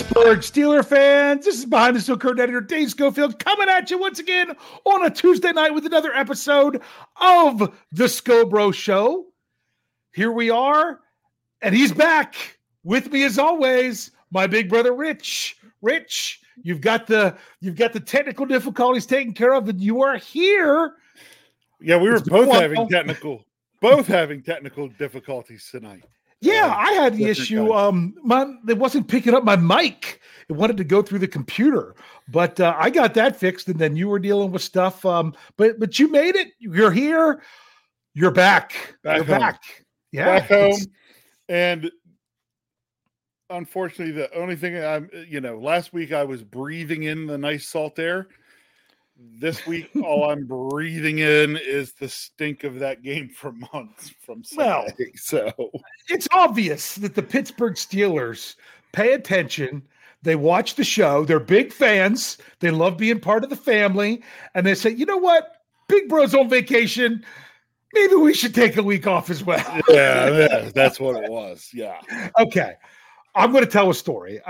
Pittsburgh Steeler fans, this is Behind the Steel Curtain editor Dave Schofield coming at you once again on a Tuesday night with another episode of The Scho Bro Show. Here we are, and he's back with me as always, my big brother Rich. Rich, you've got the technical difficulties taken care of, and you are here. Yeah, we were both having technical difficulties tonight. Yeah, I had the issue. It wasn't picking up my mic. It wanted to go through the computer, but I got that fixed. And then you were dealing with stuff. But you made it. You're here. You're back. Back. Yeah. Back home. And unfortunately, the only thing last week I was breathing in the nice salt air. This week, all I'm breathing in is the stink of that game for months from Sunday. Well, so it's obvious that the Pittsburgh Steelers pay attention. They watch the show. They're big fans. They love being part of the family. And they say, you know what? Big bro's on vacation. Maybe we should take a week off as well. Yeah, that's what it was. Yeah. Okay. I'm going to tell a story.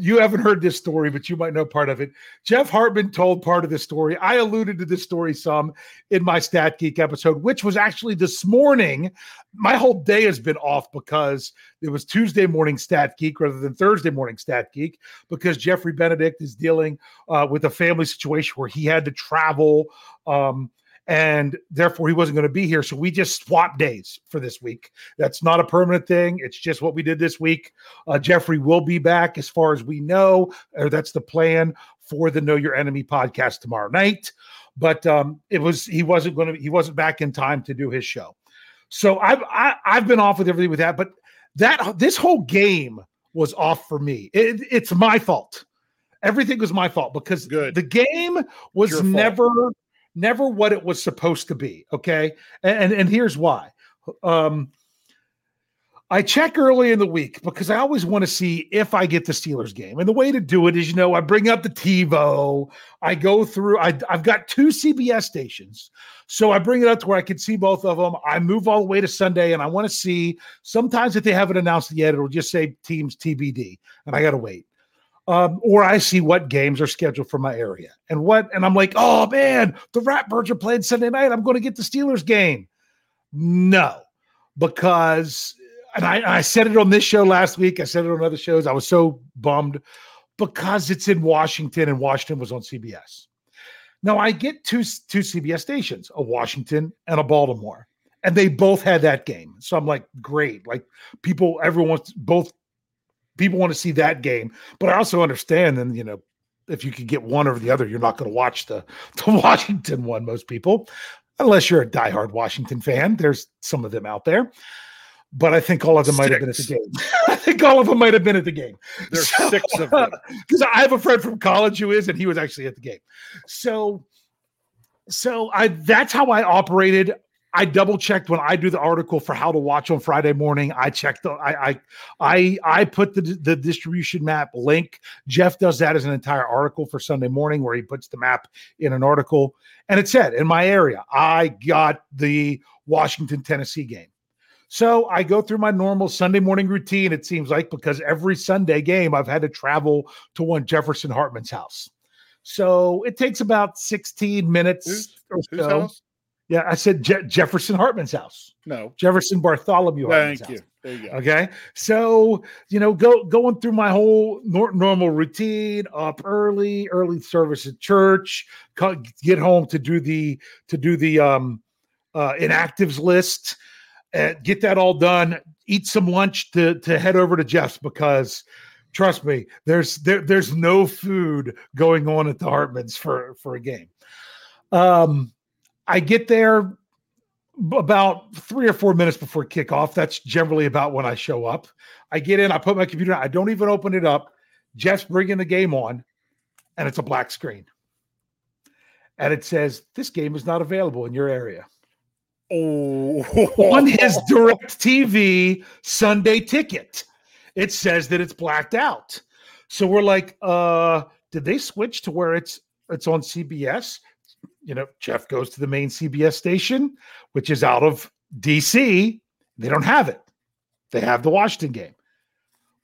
You haven't heard this story, but you might know part of it. Jeff Hartman told part of this story. I alluded to this story some in my Stat Geek episode, which was actually this morning. My whole day has been off because it was Tuesday morning Stat Geek rather than Thursday morning Stat Geek because Jeffrey Benedict is dealing with a family situation where he had to travel and therefore he wasn't going to be here. So we just swapped days for this week. That's not a permanent thing. It's just what we did this week. Jeffrey will be back as far as we know, or that's the plan for the Know Your Enemy podcast tomorrow night. But he wasn't back in time to do his show. So I've been off with everything with that, but this whole game was off for me. It's my fault. Everything was my fault because the game was never what it was supposed to be. Okay. And here's why. I check early in the week because I always want to see if I get the Steelers game. And the way to do it is, I bring up the TiVo. I go through, I've got two CBS stations. So I bring it up to where I can see both of them. I move all the way to Sunday and I want to see sometimes if they haven't announced it yet, it'll just say teams TBD and I got to wait. Or I see what games are scheduled for my area and I'm like, oh man, the Ratbirds are playing Sunday night. I'm going to get the Steelers game. No, because, and I said it on this show last week. I said it on other shows. I was so bummed because it's in Washington and Washington was on CBS. Now I get two CBS stations, a Washington and a Baltimore, and they both had that game. So I'm like, great. Like people want to see that game, but I also understand then, if you could get one or the other, you're not going to watch the Washington one, most people, unless you're a diehard Washington fan. There's some of them out there, but I think all of them might have been at the game. There's six of them. Because I have a friend from college who is, and he was actually at the game. So that's how I operated. I double checked when I do the article for how to watch on Friday morning. I checked. I put the distribution map link. Jeff does that as an entire article for Sunday morning, where he puts the map in an article. And it said in my area, I got the Washington, Tennessee game. So I go through my normal Sunday morning routine. It seems like because every Sunday game I've had to travel to one Jefferson Hartman's house. So it takes about 16 minutes or so. House? Yeah, I said Jefferson Hartman's house. No. Jefferson Bartholomew Hartman's house. Thank you. There you go. Okay. So, going through my whole normal routine, up early service at church, get home to do the inactives list. get that all done, eat some lunch to head over to Jeff's, because trust me, there's no food going on at the Hartmans for a game. I get there about 3 or 4 minutes before kickoff. That's generally about when I show up. I get in, I put my computer on, I don't even open it up. Jeff's bringing the game on, and it's a black screen. And it says, this game is not available in your area. Oh, on his DirecTV Sunday ticket, it says that it's blacked out. So we're like, did they switch to where it's on CBS? You know, Jeff goes to the main CBS station, which is out of DC. They don't have it. They have the Washington game.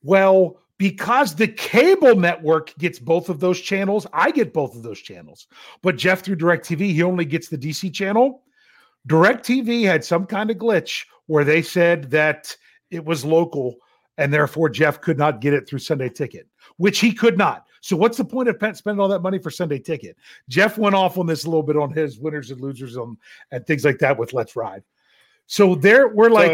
Well, because the cable network gets both of those channels, I get both of those channels. But Jeff, through DirecTV, he only gets the DC channel. DirecTV had some kind of glitch where they said that it was local, and therefore Jeff could not get it through Sunday ticket, which he could not. So what's the point of spending all that money for Sunday ticket? Jeff went off on this a little bit on his winners and losers and things like that with Let's Ride. So there we're like,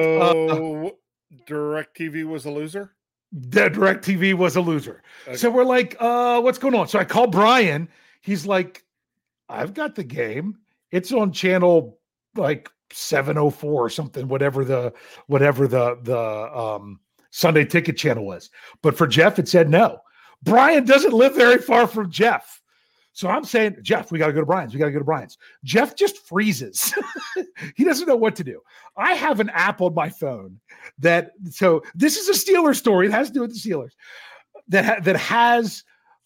DirecTV was a loser? The DirecTV was a loser. Okay. So we're like, what's going on? So I call Brian. He's like, I've got the game. It's on channel like 704 or something, whatever the Sunday ticket channel was. But for Jeff, it said no. Brian doesn't live very far from Jeff. So I'm saying, Jeff, we got to go to Brian's. Jeff just freezes. He doesn't know what to do. I have an app on my phone so this is a Steelers story. It has to do with the Steelers. That has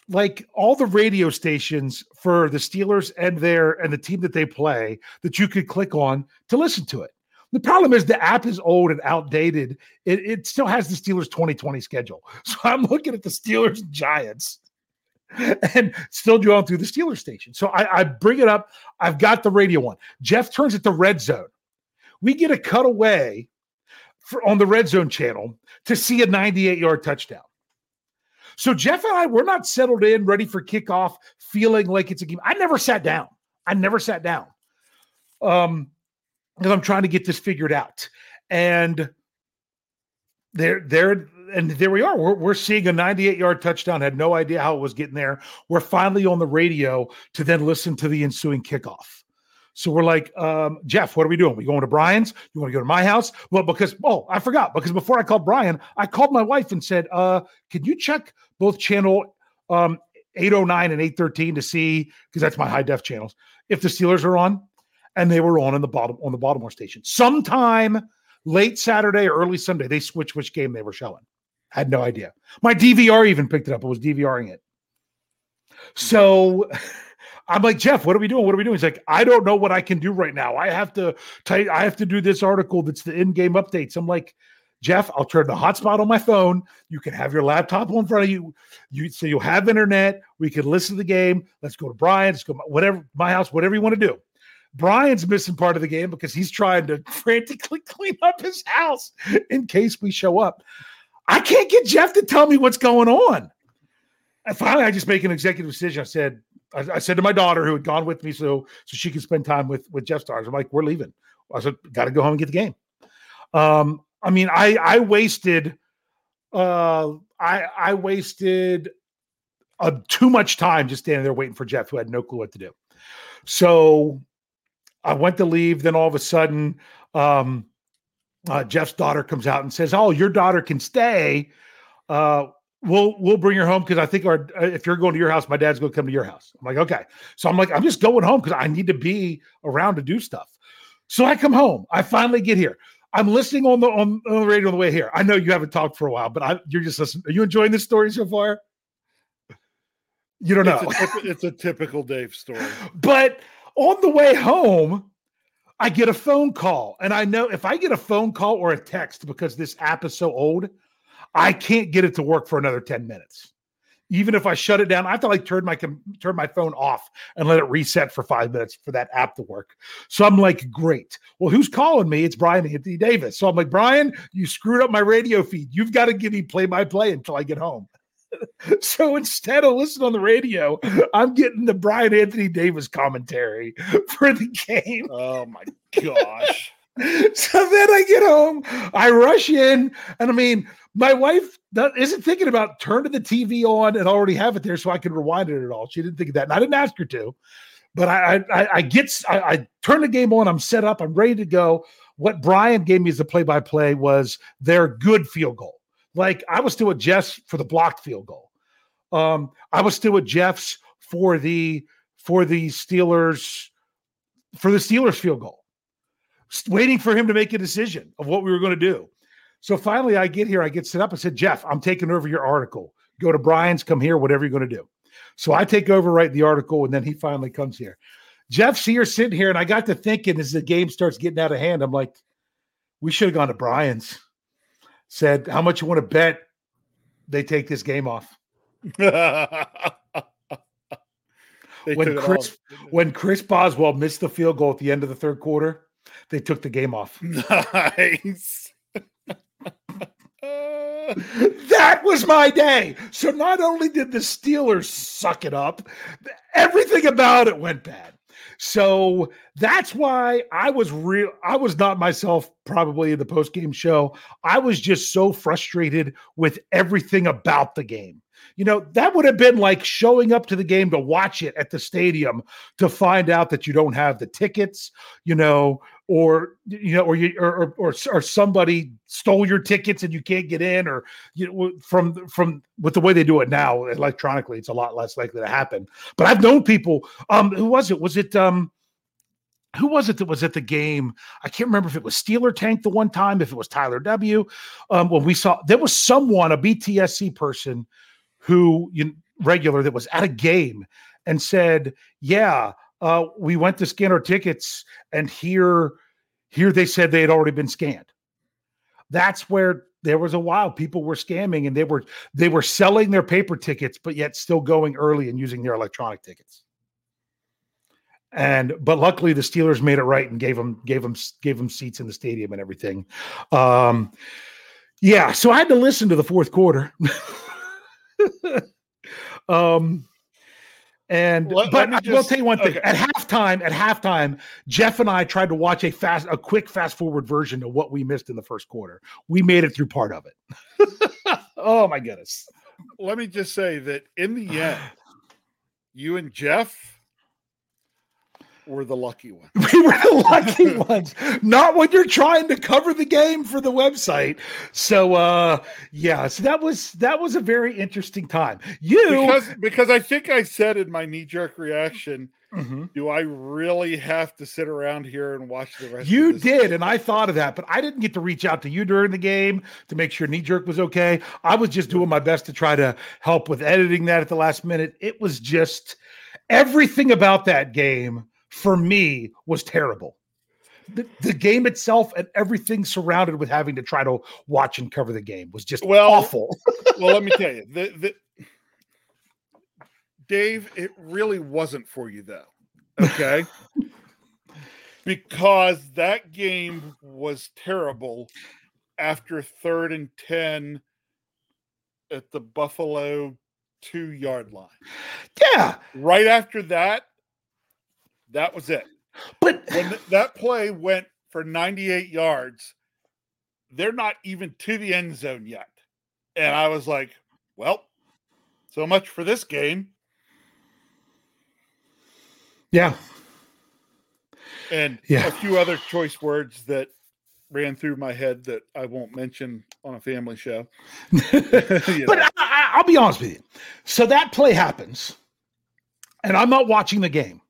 like all the radio stations for the Steelers and the team that they play that you could click on to listen to it. The problem is the app is old and outdated. It still has the Steelers 2020 schedule. So I'm looking at the Steelers and Giants, and still going through the Steelers station. So I bring it up. I've got the radio on. Jeff turns it to Red Zone. We get a cutaway on the Red Zone channel to see a 98-yard touchdown. So Jeff and I, we're not settled in, ready for kickoff, feeling like it's a game. I never sat down. Because I'm trying to get this figured out. And there we are. We're seeing a 98-yard touchdown. Had no idea how it was getting there. We're finally on the radio to then listen to the ensuing kickoff. So we're like, Jeff, what are we doing? We going to Brian's? You want to go to my house? Well, I forgot. Because before I called Brian, I called my wife and said, can you check both channel 809 and 813 to see, because that's my high-def channels, if the Steelers are on? And they were on in the bottom on the Baltimore station. Sometime late Saturday or early Sunday, they switched which game they were showing. I had no idea. My DVR even picked it up. It was DVRing it. So I'm like, Jeff, what are we doing? He's like, I don't know what I can do right now. I have to do this article that's the in-game updates. I'm like, Jeff, I'll turn the hotspot on my phone. You can have your laptop in front of you. So you'll have internet. We can listen to the game. Let's go to Brian. Let's go whatever my house, whatever you want to do. Brian's missing part of the game because he's trying to frantically clean up his house in case we show up. I can't get Jeff to tell me what's going on. And finally, I just make an executive decision. I said to my daughter who had gone with me so she could spend time with Jeff's daughters. I'm like, we're leaving. I said, got to go home and get the game. I wasted too much time just standing there waiting for Jeff, who had no clue what to do. So I went to leave. Then all of a sudden, Jeff's daughter comes out and says, "Oh, your daughter can stay. We'll bring her home because I think if you're going to your house, my dad's going to come to your house." I'm like, okay. So I'm like, I'm just going home because I need to be around to do stuff. So I come home. I finally get here. I'm listening on the radio on the way here. I know you haven't talked for a while, but you're just listening. Are you enjoying this story so far? You don't know. It's a typical Dave story. But on the way home, I get a phone call. And I know if I get a phone call or a text, because this app is so old, I can't get it to work for another 10 minutes. Even if I shut it down, I have to like turn my phone off and let it reset for 5 minutes for that app to work. So I'm like, great. Well, who's calling me? It's Brian Anthony Davis. So I'm like, Brian, you screwed up my radio feed. You've got to give me play-by-play until I get home. So instead of listening on the radio, I'm getting the Brian Anthony Davis commentary for the game. Oh my gosh. So then I get home, I rush in, and I mean, my wife isn't thinking about turning the TV on and already have it there so I can rewind it at all. She didn't think of that, and I didn't ask her to. But I turn the game on, I'm set up, I'm ready to go. What Brian gave me as the play-by-play was their good field goal. Like, I was still at Jeff's for the blocked field goal. I was still at Jeff's for the Steelers field goal, waiting for him to make a decision of what we were going to do. So finally I get here, I get set up. I said, Jeff, I'm taking over your article. Go to Brian's, come here, whatever you're going to do. So I take over, write the article, and then he finally comes here. Jeff's here, sitting here, and I got to thinking as the game starts getting out of hand, I'm like, we should have gone to Brian's. Said, how much you want to bet they take this game off? When Chris Boswell missed the field goal at the end of the third quarter, they took the game off. Nice. That was my day. So not only did the Steelers suck it up, everything about it went bad. So that's why I was not myself probably in the post-game show. I was just so frustrated with everything about the game. You know, that would have been like showing up to the game to watch it at the stadium to find out that you don't have the tickets, or somebody stole your tickets and you can't get in, or from with the way they do it now electronically, it's a lot less likely to happen. But I've known people. Who was it that was at the game? I can't remember if it was Steeler Tank the one time, if it was Tyler W. When we saw, there was someone, a BTSC person, regular that was at a game and said, yeah. We went to scan our tickets, and here they said they had already been scanned. That's where there was a while people were scamming, and they were selling their paper tickets, but yet still going early and using their electronic tickets. But luckily the Steelers made it right and gave them seats in the stadium and everything. Yeah, so I had to listen to the fourth quarter. I'll tell you one thing. Okay. At halftime, Jeff and I tried to watch a quick fast forward version of what we missed in the first quarter. We made it through part of it. Oh my goodness. Let me just say that in the end, you and Jeff were the lucky ones. We were the lucky ones. Not when you're trying to cover the game for the website. So so that was a very interesting time. Because I think I said in my knee-jerk reaction, mm-hmm. Do I really have to sit around here and watch the rest of this game? And I thought of that, but I didn't get to reach out to you during the game to make sure knee-jerk was okay. I was just doing my best to try to help with editing that at the last minute. It was just everything about that game for me was terrible. The game itself and everything surrounded with having to try to watch and cover the game was just awful. Well, let me tell you, Dave, it really wasn't for you though. Okay. Because that game was terrible after 3rd and 10 at the Buffalo 2-yard line. Yeah. Right after that, that was it. But when that play went for 98 yards, they're not even to the end zone yet. And I was like, well, so much for this game. Yeah. And a few other choice words that ran through my head that I won't mention on a family show. But I'll be honest with you. So that play happens, and I'm not watching the game.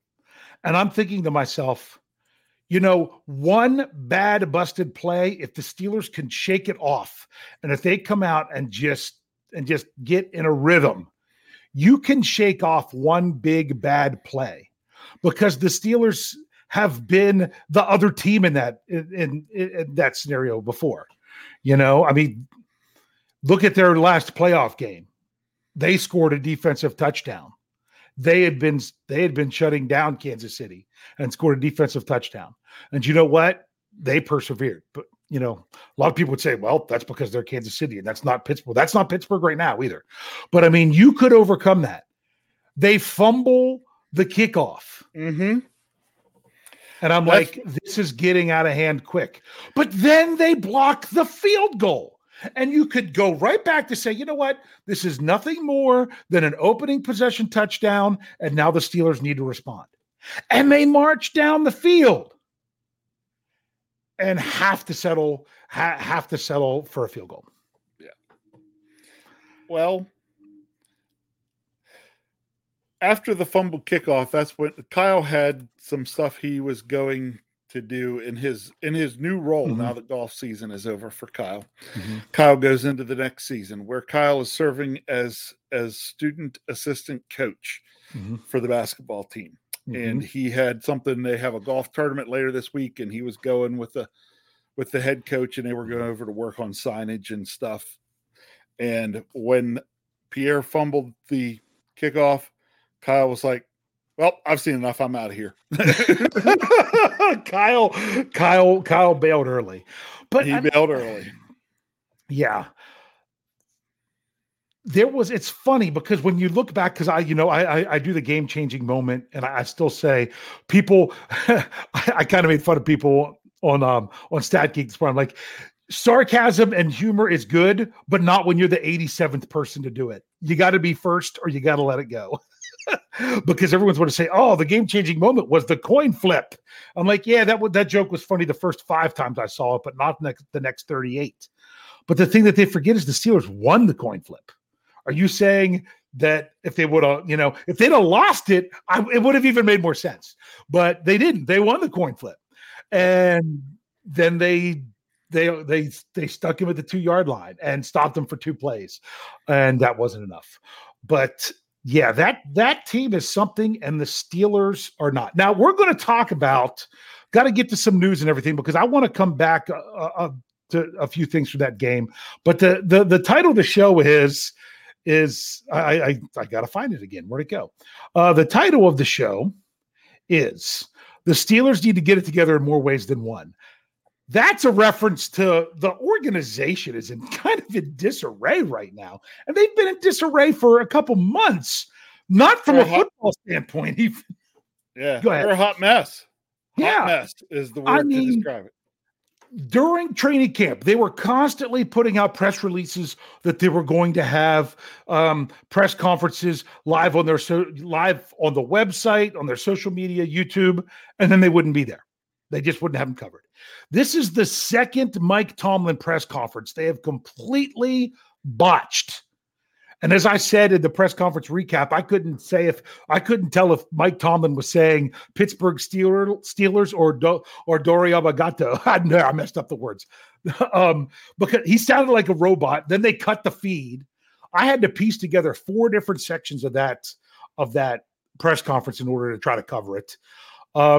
And I'm thinking to myself, one bad busted play, if the Steelers can shake it off and if they come out and just get in a rhythm, you can shake off one big bad play because the Steelers have been the other team in that in that scenario before. I mean, look at their last playoff game. They scored a defensive touchdown. They had been shutting down Kansas City and scored a defensive touchdown. And you know what? They persevered. But, a lot of people would say, well, that's because they're Kansas City and that's not Pittsburgh. That's not Pittsburgh right now either. But, I mean, you could overcome that. They fumble the kickoff. Mm-hmm. And I'm like, this is getting out of hand quick. But then they block the field goal. And you could go right back to say, you know what? This is nothing more than an opening possession touchdown, and now the Steelers need to respond. And they march down the field and have to settle for a field goal. Yeah. Well, after the fumble kickoff, that's when Kyle had some stuff he was going to do in his new role. Mm-hmm. Now that golf season is over for Kyle. Mm-hmm. Kyle goes into the next season where Kyle is serving as student assistant coach mm-hmm. for the basketball team. Mm-hmm. And he had something, they have a golf tournament later this week, and he was going with the head coach, and they were going over to work on signage and stuff. And when Pierre fumbled the kickoff, Kyle was like, well, I've seen enough. I'm out of here. Kyle bailed early. But he bailed early. Yeah. It's funny because when you look back, because I do the game-changing moment, and I still say people, I kind of made fun of people on Stat Geek this morning. I'm like, sarcasm and humor is good, but not when you're the 87th person to do it. You got to be first or you got to let it go. Because everyone's going to say, oh, the game-changing moment was the coin flip. I'm like, yeah, that joke was funny the first 5 times I saw it, but not the next 38. But the thing that they forget is the Steelers won the coin flip. Are you saying that if they would have, if they'd have lost it, it would have even made more sense? But they didn't. They won the coin flip. And then they stuck him at the 2-yard line and stopped him for 2 plays. And that wasn't enough. But yeah, that team is something, and the Steelers are not. Now, we're going to talk about – got to get to some news and everything because I want to come back to a few things from that game. But the title of the show is – I got to find it again. Where'd it go? The title of the show is The Steelers Need to Get It Together in More Ways Than One. That's a reference to the organization is in disarray right now. And they've been in disarray for a couple months, not from a football standpoint even. Yeah, go ahead. They're a hot mess. Hot mess is the word to describe it. During training camp, they were constantly putting out press releases that they were going to have press conferences live on the website, on their social media, YouTube, and then they wouldn't be there. They just wouldn't have them covered. This is the second Mike Tomlin press conference they have completely botched. And as I said in the press conference recap, I couldn't tell if Mike Tomlin was saying Pittsburgh Steelers or Dorio Bagato. I messed up the words because he sounded like a robot. Then they cut the feed. I had to piece together 4 different sections of that press conference in order to try to cover it.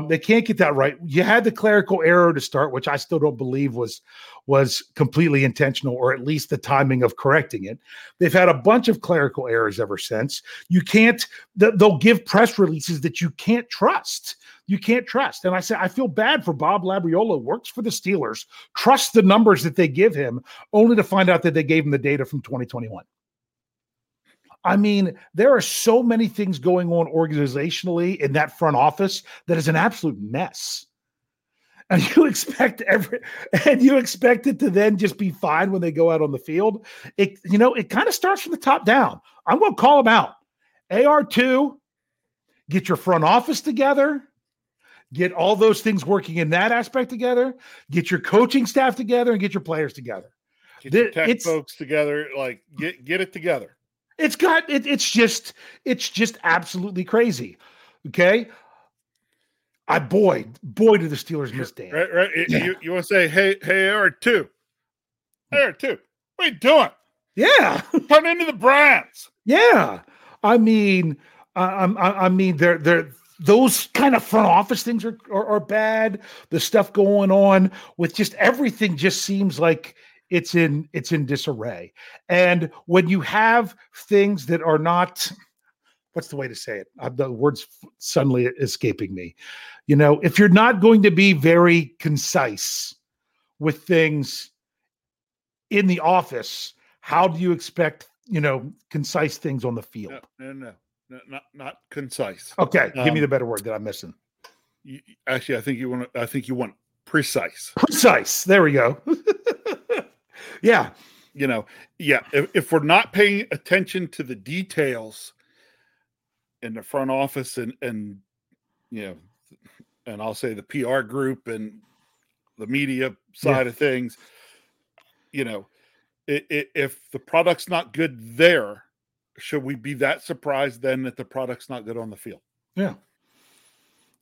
They can't get that right. You had the clerical error to start, which I still don't believe was completely intentional, or at least the timing of correcting it. They've had a bunch of clerical errors ever since. You can't, they'll give press releases that you can't trust. You can't trust. And I say, I feel bad for Bob Labriola, works for the Steelers, trust the numbers that they give him, only to find out that they gave him the data from 2021. I mean, there are so many things going on organizationally in that front office that is an absolute mess. And you expect it to then just be fine when they go out on the field. It kind of starts from the top down. I'm going to call them out. AR2, get your front office together. Get all those things working in that aspect together. Get your coaching staff together and get your players together. Get your tech folks together. Like get it together. It's just absolutely crazy. Okay. Boy, do the Steelers miss Dan. Right. Yeah. You want to say, hey, AR2, what are you doing? Yeah. Turn into the Browns. Yeah. I mean, they're those kind of front office things are bad. The stuff going on with just everything just seems like it's in disarray. And when you have things that are not, what's the way to say it? The word's suddenly escaping me. If you're not going to be very concise with things in the office, how do you expect, concise things on the field? No, not concise. Okay. Give me the better word that I'm missing. Actually, I think you want precise. Precise. There we go. Yeah. You know, yeah. If we're not paying attention to the details in the front office and you know, and I'll say the PR group and the media side of things, you know, if the product's not good there, should we be that surprised then that the product's not good on the field? Yeah.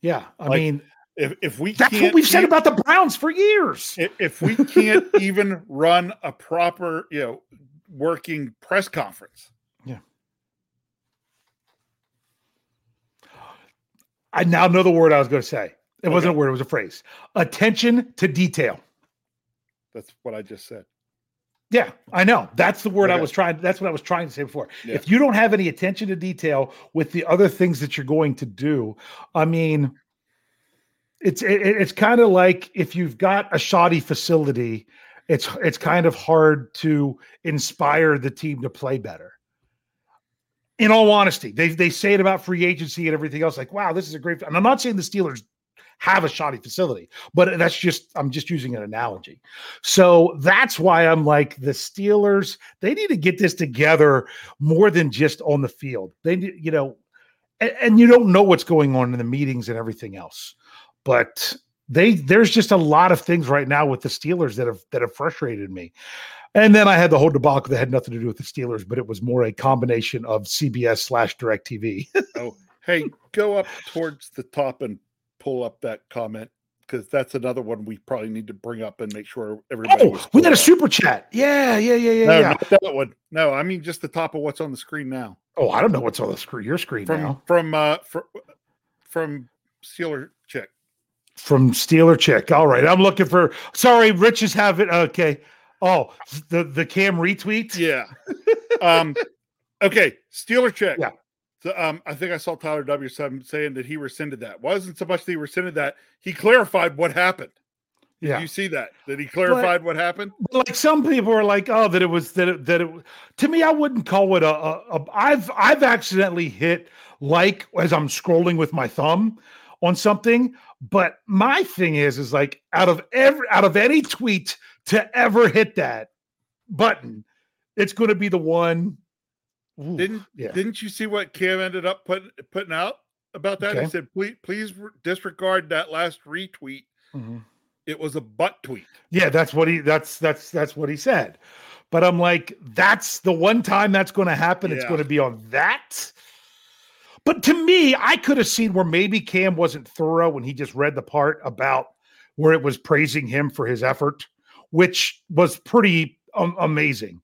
Yeah. I mean, if we that's what we've said about the Browns for years. If we can't even run a proper, you know, working press conference. Yeah. I now know the word I was going to say. It wasn't a word. It was a phrase. Attention to detail. That's what I just said. Yeah, I know. That's the word I was trying. That's what I was trying to say before. Yeah. If you don't have any attention to detail with the other things that you're going to do, I mean, it's kind of like if you've got a shoddy facility, it's kind of hard to inspire the team to play better. In all honesty, they say it about free agency and everything else. Like, wow, this is a great. And I'm not saying the Steelers have a shoddy facility, but I'm just using an analogy. So that's why I'm like, the Steelers, they need to get this together more than just on the field. They, you know, and you don't know what's going on in the meetings and everything else, but there's just a lot of things right now with the Steelers that have frustrated me. And then I had the whole debacle that had nothing to do with the Steelers, but it was more a combination of CBS/DirecTV. Oh, hey, go up towards the top and pull up that comment, because that's another one we probably need to bring up and make sure everybody. Oh, we got a super chat. Yeah. No, not that one. No, I mean just the top of what's on the screen now. Oh, I don't know what's on the screen. Your screen now. From Steeler Chick. From Steeler Chick. All right, I'm looking for. Sorry, Rich is having. Okay. Oh, the Cam retweet. Yeah. Okay, Steeler Chick. Yeah. So, I think I saw Tyler W saying that he rescinded that. Wasn't so much that he rescinded that, he clarified what happened. Did you see that? That he clarified what happened? Like some people are like, oh, that it to me, I wouldn't call it I've accidentally hit like as I'm scrolling with my thumb on something. But my thing is like out of any tweet to ever hit that button, it's going to be the one. Ooh, didn't you see what Cam ended up putting out about that? Okay. He said, please disregard that last retweet. Mm-hmm. It was a butt tweet. Yeah, that's what he said. But I'm like, that's the one time that's going to happen. Yeah. It's going to be on that. But to me, I could have seen where maybe Cam wasn't thorough when he just read the part about where it was praising him for his effort, which was pretty amazing.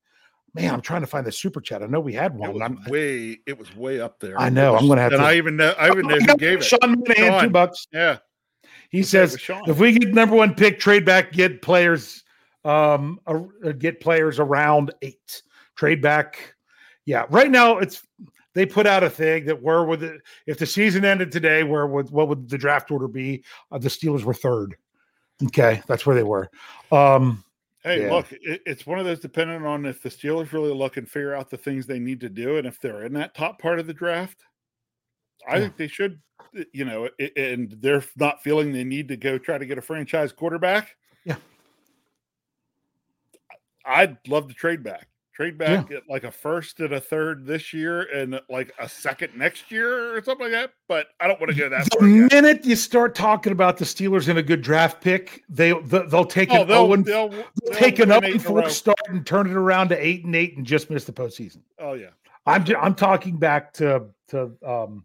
Man, I'm trying to find the super chat. I know we had one. It was way up there. I know. I'm going to have to. And I even know who gave it. Sean Monahan, $2. Yeah. He says, if we get number 1 pick, trade back, get players around 8. Trade back. Yeah. Right now, they put out a thing that if the season ended today, what would the draft order be? The Steelers were 3rd. Okay. That's where they were. Hey, look, it's one of those dependent on if the Steelers really look and figure out the things they need to do. And if they're in that top part of the draft, I think they should, you know, and they're not feeling they need to go try to get a franchise quarterback. Yeah. I'd love to trade back. At like a 1st and a 3rd this year and like a 2nd next year or something like that. But I don't want to go that far. The minute you start talking about the Steelers in a good draft pick, they'll take an 0-4 start and turn it around to 8-8 and just miss the postseason. Oh yeah, I'm talking back to what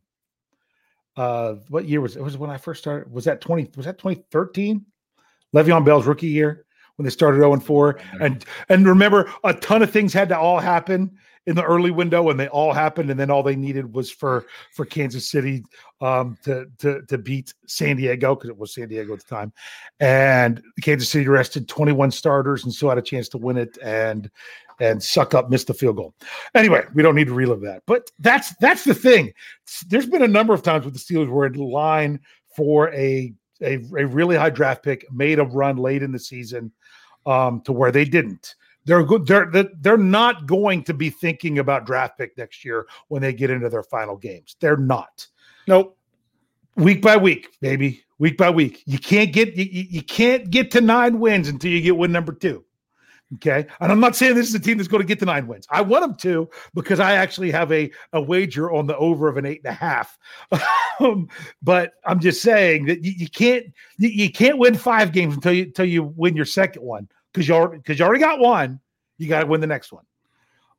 year was it? It was when I first started. Was that 2013? Le'Veon Bell's rookie year. When they started 0-4, and remember, a ton of things had to all happen in the early window, and they all happened, and then all they needed was for Kansas City to beat San Diego, because it was San Diego at the time, and Kansas City rested 21 starters and still had a chance to win it, and missed the field goal. Anyway, we don't need to relive that, but that's the thing. There's been a number of times with the Steelers were in line for a really high draft pick, made a run late in the season to where they didn't. They're good. They're not going to be thinking about draft pick next year when they get into their final games. They're not. Nope. Week by week, baby. Week by week. You can't get to 9 wins until you get win number 2. Okay. And I'm not saying this is a team that's going to get to 9 wins. I want them to, because I actually have a wager on the over of an 8.5. But I'm just saying that you can't win 5 games until you win your second one. Cause you already got one. You got to win the next one.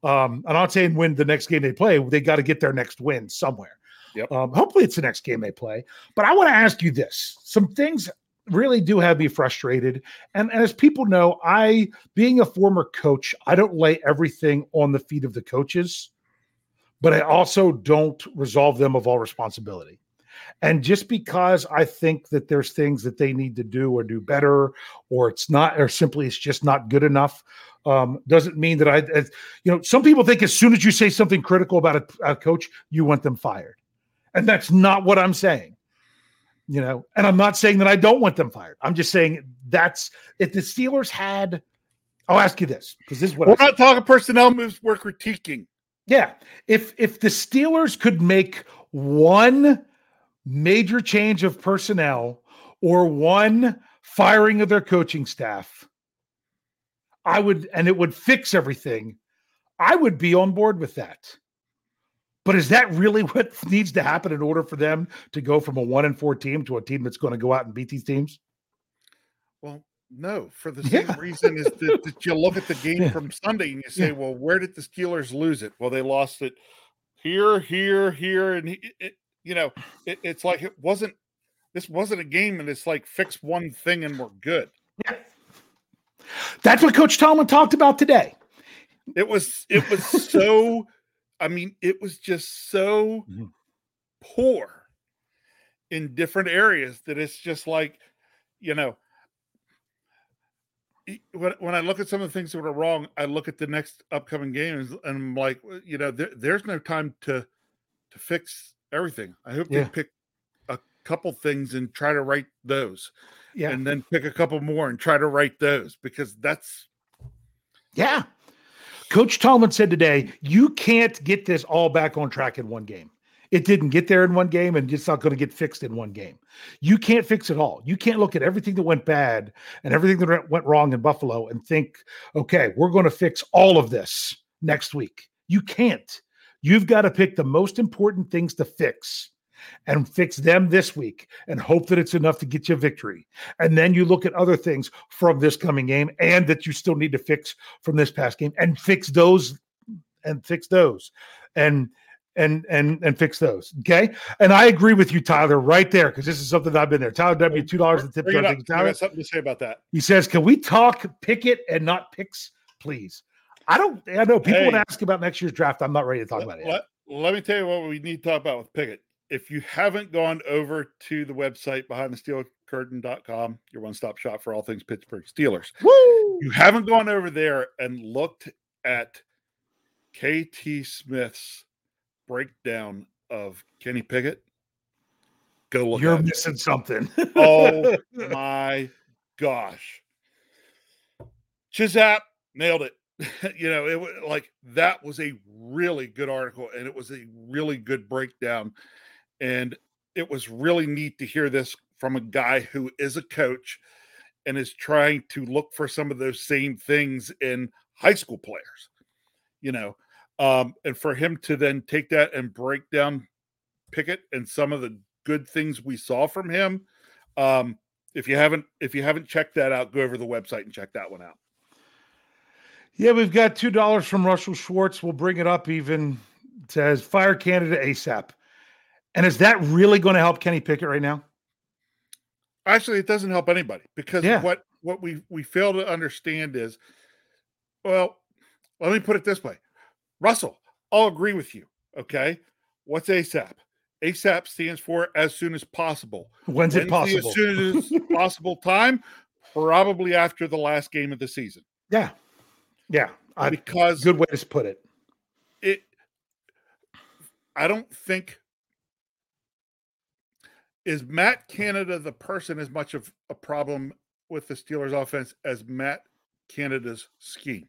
I'm not saying win the next game they play. They got to get their next win somewhere. Yep. Hopefully it's the next game they play, but I want to ask you this. Some things really do have me frustrated. And as people know, I, being a former coach, I don't lay everything on the feet of the coaches, but I also don't resolve them of all responsibility. And just because I think that there's things that they need to do or do better, or it's not, or simply it's just not good enough, doesn't mean that some people think as soon as you say something critical about a coach, you want them fired. And that's not what I'm saying. You know, and I'm not saying that I don't want them fired. I'm just saying that's if the Steelers had. I'll ask you this, because this is what we're not talking personnel moves. We're critiquing. Yeah, if the Steelers could make one major change of personnel or one firing of their coaching staff, I would, and it would fix everything. I would be on board with that. But is that really what needs to happen in order for them to go from a 1-4 team to a team that's going to go out and beat these teams? Well, no, for the same reason is that you look at the game from Sunday and you say, well, where did the Steelers lose it? Well, they lost it here. And, it's like this wasn't a game, and it's like fix one thing and we're good. Yeah. That's what Coach Tomlin talked about today. It was so... I mean, it was just so poor in different areas that it's just like, when I look at some of the things that are wrong, I look at the next upcoming games and I'm like, there's no time to fix everything. I hope they pick a couple things and try to right those, and then pick a couple more and try to right those, because that's Coach Tomlin said today, you can't get this all back on track in one game. It didn't get there in one game, and it's not going to get fixed in one game. You can't fix it all. You can't look at everything that went bad and everything that went wrong in Buffalo and think, okay, we're going to fix all of this next week. You can't. You've got to pick the most important things to fix and fix them this week and hope that it's enough to get you a victory. And then you look at other things from this coming game and that you still need to fix from this past game and fix those and fix those. Okay. And I agree with you, Tyler, right there. Cause this is something that I've been there. Tyler W, $2 and tip. Tyler, I got something to say about that. He says, can we talk Pickett and not picks, please? I know people want to ask about next year's draft. I'm not ready to talk about it yet. Let me tell you what we need to talk about with Pickett. If you haven't gone over to the website BehindTheSteelCurtain.com, your one-stop shop for all things Pittsburgh Steelers. Woo! You haven't gone over there and looked at KT Smith's breakdown of Kenny Pickett, go look. You're missing something. Oh, my gosh. Chizap nailed it. It was like, that was a really good article, and it was a really good breakdown. And it was really neat to hear this from a guy who is a coach and is trying to look for some of those same things in high school players, and for him to then take that and break down Pickett and some of the good things we saw from him. If you haven't checked that out, go over to the website and check that one out. Yeah, we've got $2 from Russell Schwartz. We'll bring it up even. It says, fire Canada ASAP. And is that really going to help Kenny Pickett right now? Actually, it doesn't help anybody, because what we fail to understand is, well, let me put it this way. Russell, I'll agree with you, okay? What's ASAP? ASAP stands for as soon as possible. When's it possible? As soon as possible time, probably after the last game of the season. Yeah. Yeah. Because good way to put it. I don't think... Is Matt Canada the person as much of a problem with the Steelers offense as Matt Canada's scheme?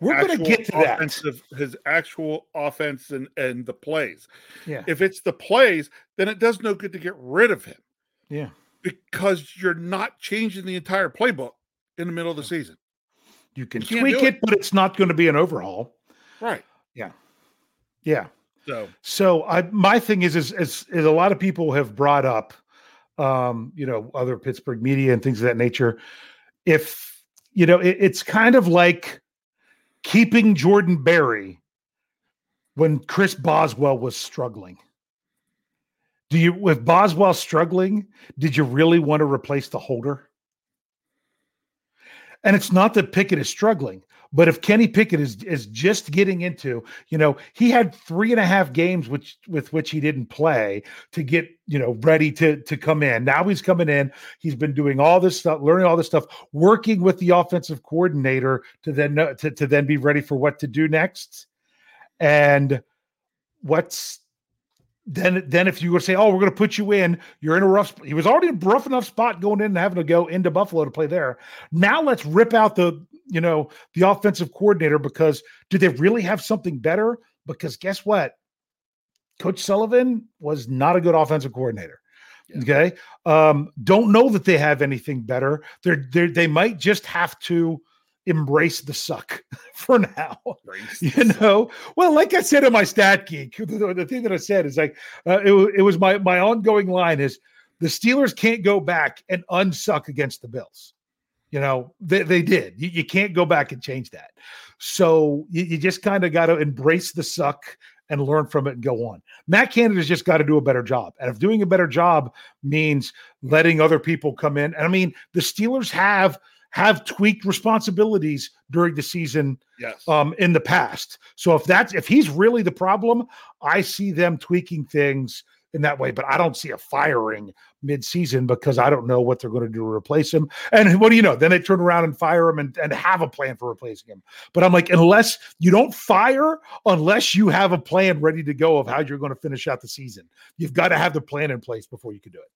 We're going to get to that. His actual offense and the plays. Yeah. If it's the plays, then it does no good to get rid of him. Yeah. Because you're not changing the entire playbook in the middle of the season. You can tweak it, but it's not going to be an overhaul. Right. Yeah. Yeah. So my thing is a lot of people have brought up, other Pittsburgh media and things of that nature. If, it's kind of like keeping Jordan Berry when Chris Boswell was struggling. With Boswell struggling, did you really want to replace the holder? And it's not that Pickett is struggling, but if Kenny Pickett is just getting into, he had 3.5 games with which he didn't play to get, ready to come in. Now he's coming in. He's been doing all this stuff, learning all this stuff, working with the offensive coordinator to then be ready for what to do next. And Then if you were to say, we're going to put you in, you're in a rough spot. He was already in a rough enough spot going in and having to go into Buffalo to play there. Now let's rip out the offensive coordinator, because do they really have something better? Because guess what? Coach Sullivan was not a good offensive coordinator. Yeah. Okay. Don't know that they have anything better. They might just have to embrace the suck for now, suck. Well, like I said in my Stat Geek, the thing that I said is it was my ongoing line is the Steelers can't go back and unsuck against the Bills. They did. You can't go back and change that. So you just kind of got to embrace the suck and learn from it and go on. Matt Canada's just got to do a better job. And if doing a better job means letting other people come in, and I mean, the Steelers have tweaked responsibilities during the season in the past. So if he's really the problem, I see them tweaking things in that way, but I don't see a firing mid-season because I don't know what they're going to do to replace him. And what do you know? Then they turn around and fire him and have a plan for replacing him. But I'm like, unless you have a plan ready to go of how you're going to finish out the season, you've got to have the plan in place before you can do it.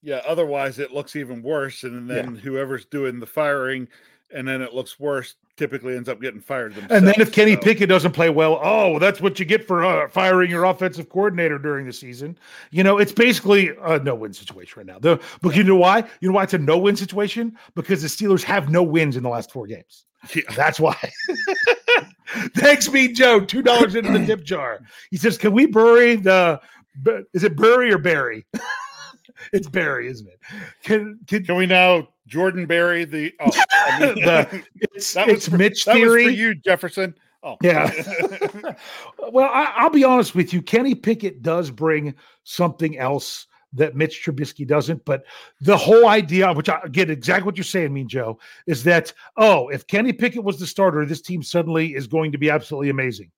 Yeah, otherwise it looks even worse, and then whoever's doing the firing, and then it looks worse, typically ends up getting fired themselves. And then if Kenny Pickett doesn't play well, that's what you get for firing your offensive coordinator during the season. It's basically a no-win situation right now. But you know why? You know why it's a no-win situation? Because the Steelers have no wins in the last 4 games. Yeah. That's why. Thanks, Mean Joe, $2 into the tip jar. He says, can we bury is it Bury or Barry? It's Barry, isn't it? Can we now Jordan Berry? It's Mitch Theory. That was for you, Jefferson. Oh, yeah. Well, I'll be honest with you. Kenny Pickett does bring something else that Mitch Trubisky doesn't. But the whole idea, which I get exactly what you're saying, Mean Joe, is that if Kenny Pickett was the starter, this team suddenly is going to be absolutely amazing.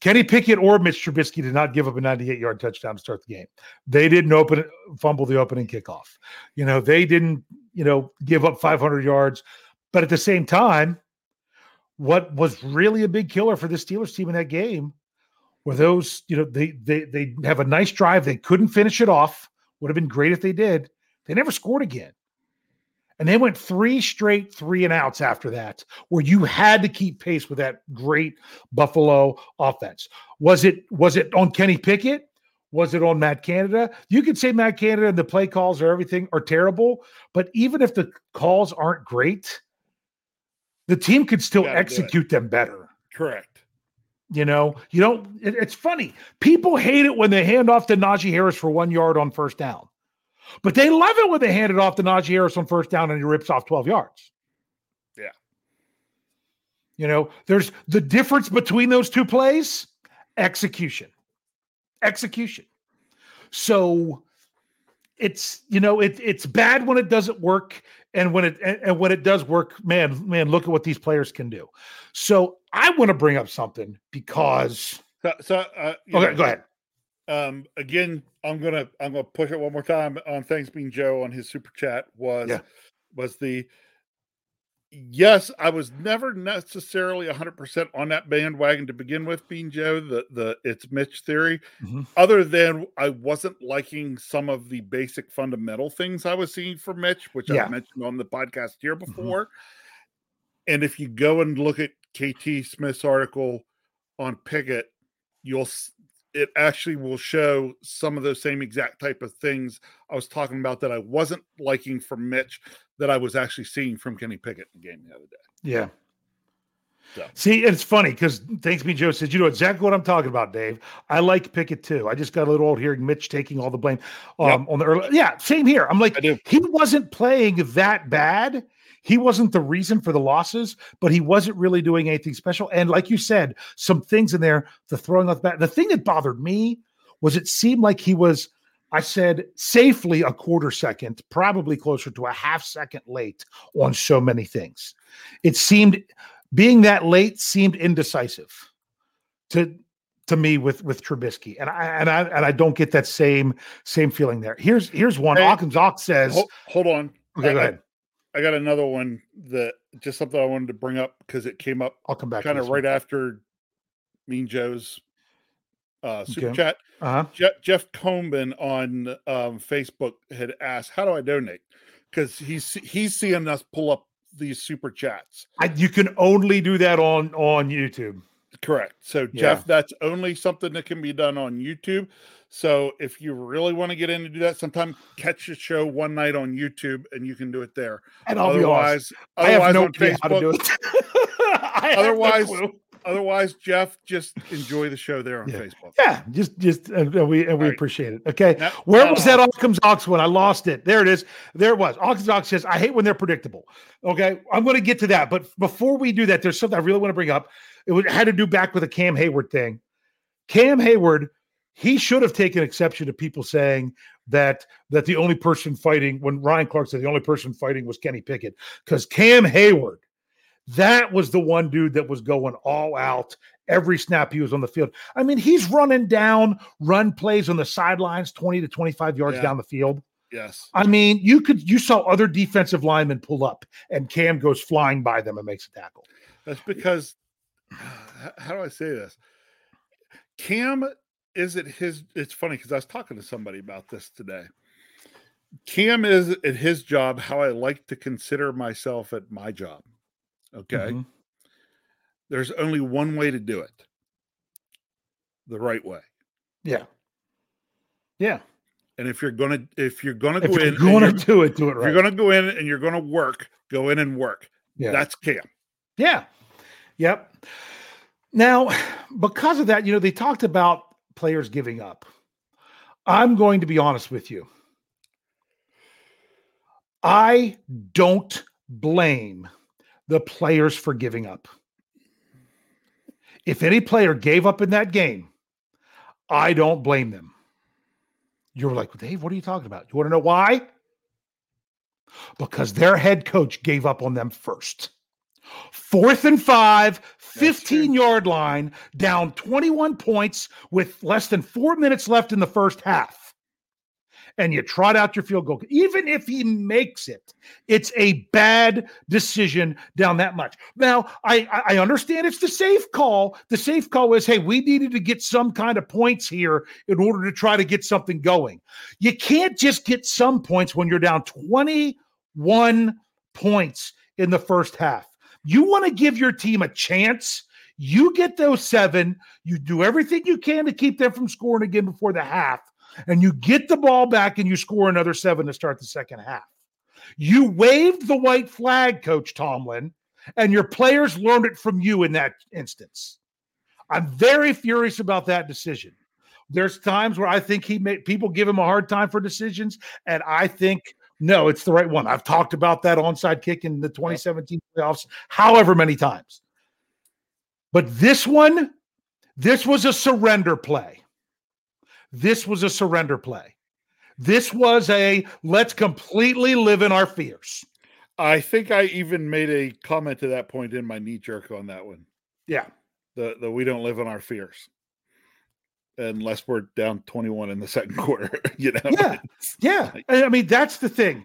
Kenny Pickett or Mitch Trubisky did not give up a 98-yard touchdown to start the game. They didn't fumble the opening kickoff. They didn't, give up 500 yards. But at the same time, what was really a big killer for the Steelers team in that game were those, they have a nice drive. They couldn't finish it off. Would have been great if they did. They never scored again. And they went 3 straight 3-and-outs after that, where you had to keep pace with that great Buffalo offense. Was it on Kenny Pickett? Was it on Matt Canada? You could say Matt Canada and the play calls or everything are terrible, but even if the calls aren't great, the team could still execute them better. Correct. It's funny. People hate it when they hand off to Najee Harris for 1 yard on first down. But they love it when they hand it off to Najee Harris on first down and he rips off 12 yards. Yeah. There's the difference between those two plays, execution. So it's, it's bad when it doesn't work. And when it does work, man, look at what these players can do. So I want to bring up something because. Go ahead. Again, I'm gonna push it one more time on Thanks Being Joe on his super chat I was never necessarily 100% on that bandwagon to begin with, Being Joe, the it's Mitch theory, other than I wasn't liking some of the basic fundamental things I was seeing for Mitch, which I've mentioned on the podcast here before. And if you go and look at KT Smith's article on Pickett, it actually will show some of those same exact type of things I was talking about that I wasn't liking from Mitch that I was actually seeing from Kenny Pickett in the game the other day. Yeah. So. See, it's funny because Thanks Be Joe says, you know exactly what I'm talking about, Dave. I like Pickett too. I just got a little old hearing Mitch taking all the blame on the early. Yeah, same here. I'm like, he wasn't playing that bad. He wasn't the reason for the losses, but he wasn't really doing anything special. And like you said, some things in there, the throwing off the bat. The thing that bothered me was it seemed like he was, I said, safely a quarter second, probably closer to a half second late on so many things. It seemed being that late seemed indecisive to me with Trubisky. And I don't get that same feeling there. Here's one. Hey, Ockham's says, hold on. Okay, go ahead. I got another one that just something I wanted to bring up because it came up. I'll come back kind of right after Mean Joe's super chat. Uh-huh. Jeff Combin on Facebook had asked, "How do I donate?" Because he's seeing us pull up these super chats. You can only do that on YouTube. Correct. So Jeff, that's only something that can be done on YouTube. So if you really want to get in to do that, sometime catch the show one night on YouTube and you can do it there. And I'll be honest, I have no idea how to do it. Otherwise, Jeff, just enjoy the show there on Facebook. Yeah, we appreciate it. Okay, where was that Occam's Ox when I lost it? There it is. There it was. Occam's Ox says, "I hate when they're predictable." Okay, I'm going to get to that, but before we do that, there's something I really want to bring up. It had to do back with the Cam Hayward thing. Cam Hayward, he should have taken exception to people saying that the only person fighting, when Ryan Clark said the only person fighting was Kenny Pickett, because Cam Hayward, that was the one dude that was going all out every snap he was on the field. I mean, he's running down run plays on the sidelines 20 to 25 yards down the field. Yes. I mean, you saw other defensive linemen pull up and Cam goes flying by them and makes a tackle. That's because how do I say this? Cam isn't his – it's funny because I was talking to somebody about this today. Cam is at his job how I like to consider myself at my job. Okay. Mm-hmm. There's only one way to do it. The right way. Yeah. Yeah. And if you're going to go in, do it right. If you're going to go in and you're going to work, go in and work. Yeah. That's Cam. Yeah. Yep. Now, because of that, they talked about players giving up. I'm going to be honest with you. I don't blame the players for giving up. If any player gave up in that game, I don't blame them. You're like, Dave, what are you talking about? You want to know why? Because their head coach gave up on them first. 4th and 5, 15-yard line, down 21 points with less than 4 minutes left in the first half. And you trot out your field goal. Even if he makes it, it's a bad decision down that much. Now, I understand it's the safe call. The safe call is, hey, we needed to get some kind of points here in order to try to get something going. You can't just get some points when you're down 21 points in the first half. You want to give your team a chance. You get those 7. You do everything you can to keep them from scoring again before the half, and you get the ball back and you score another 7 to start the second half. You waved the white flag, Coach Tomlin, and your players learned it from you in that instance. I'm very furious about that decision. There's times where I think people give him a hard time for decisions, and I think no, it's the right one. I've talked about that onside kick in the 2017 playoffs however many times. But this was a surrender play. This was a surrender play. This was a let's completely live in our fears. I think I even made a comment to that point in my knee jerk on that one. Yeah. The we don't live in our fears. Unless we're down 21 in the second quarter, Yeah. I mean, that's the thing.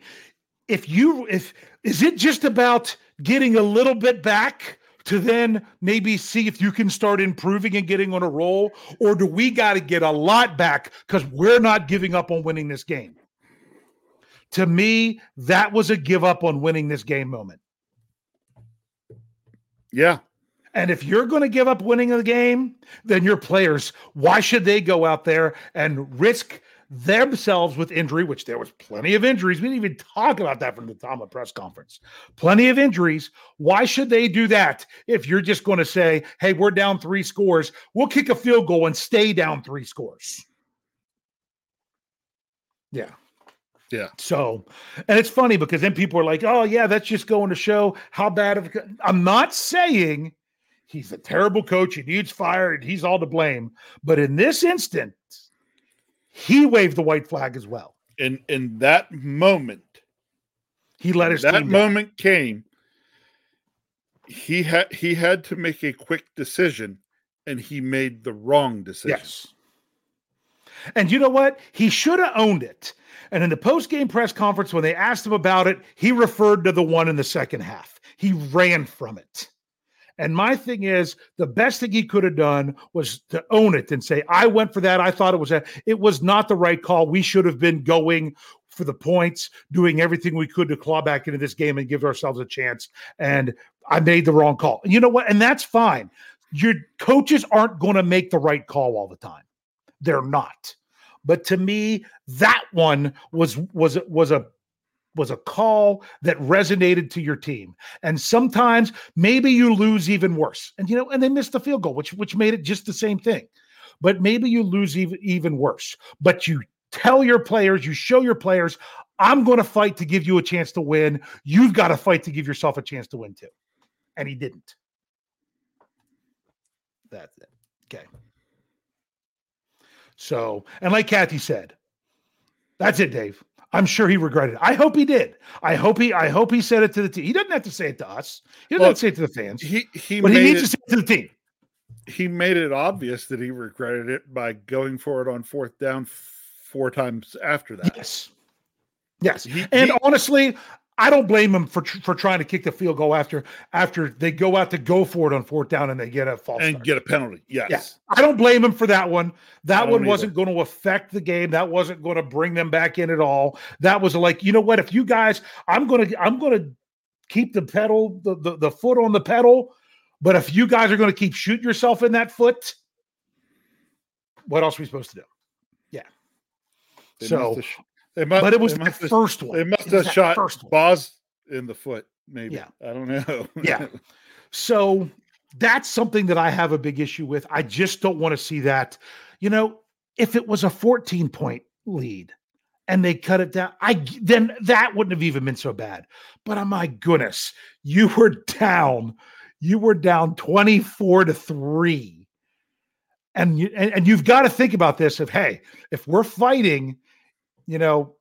Is it just about getting a little bit back to then maybe see if you can start improving and getting on a roll, or do we got to get a lot back because we're not giving up on winning this game? To me, that was a give up on winning this game moment. Yeah. And if you're going to give up winning the game, then your players, why should they go out there and risk themselves with injury, which there was plenty of injuries. We didn't even talk about that from the Tomlin press conference. Plenty of injuries. Why should they do that if you're just going to say, hey, we're down three scores. We'll kick a field goal and stay down three scores. Yeah. Yeah. So, and it's funny because then people are like, oh, yeah, that's just going to show how bad of – I'm not saying he's a terrible coach. He needs fire and he's all to blame. But in this instance, he waved the white flag as well. And in that moment – he let his team down. That moment came, he had to make a quick decision, and he made the wrong decision. Yes. And you know what? He should have owned it. And in the post-game press conference, when they asked him about it, he referred to the one in the second half. He ran from it. And my thing is, the best thing he could have done was to own it and say, I went for that. I thought it was that. It was not the right call. We should have been going for the points, doing everything we could to claw back into this game and give ourselves a chance. And I made the wrong call. And you know what? And that's fine. Your coaches aren't going to make the right call all the time. They're not. But to me, that one was a call that resonated to your team. And sometimes maybe you lose even worse. And, you know, and they missed the field goal, which made it just the same thing. But maybe you lose even worse. But you tell your players, you show your players, I'm going to fight to give you a chance to win. You've got to fight to give yourself a chance to win too. And he didn't. That's it. Okay. So, and like Kathy said, that's it, Dave. I'm sure he regretted it. I hope he did. I hope he said it to the team. He doesn't have to say it to us. He doesn't have to say it to the fans. He needs to say it to the team. He made it obvious that he regretted it by going for it on fourth down four times after that. Yes. Yes. And honestly, I don't blame him for trying to kick the field goal after they go out to go for it on fourth down and they get a false start. Get a penalty. Yes. Yeah. I don't blame him for that one. That one wasn't going to affect the game. That wasn't going to bring them back in at all. That was like, you know what? If you guys, I'm going to keep the pedal, the foot on the pedal. But if you guys are going to keep shooting yourself in that foot, what else are we supposed to do? Yeah. It was the first one. They must have shot Boz in the foot, maybe. Yeah. I don't know. Yeah. So that's something that I have a big issue with. I just don't want to see that. You know, if it was a 14-point lead and they cut it down, then that wouldn't have even been so bad. But oh my goodness, you were down 24-3. And you've got to think about this of, hey, if we're fighting, you know,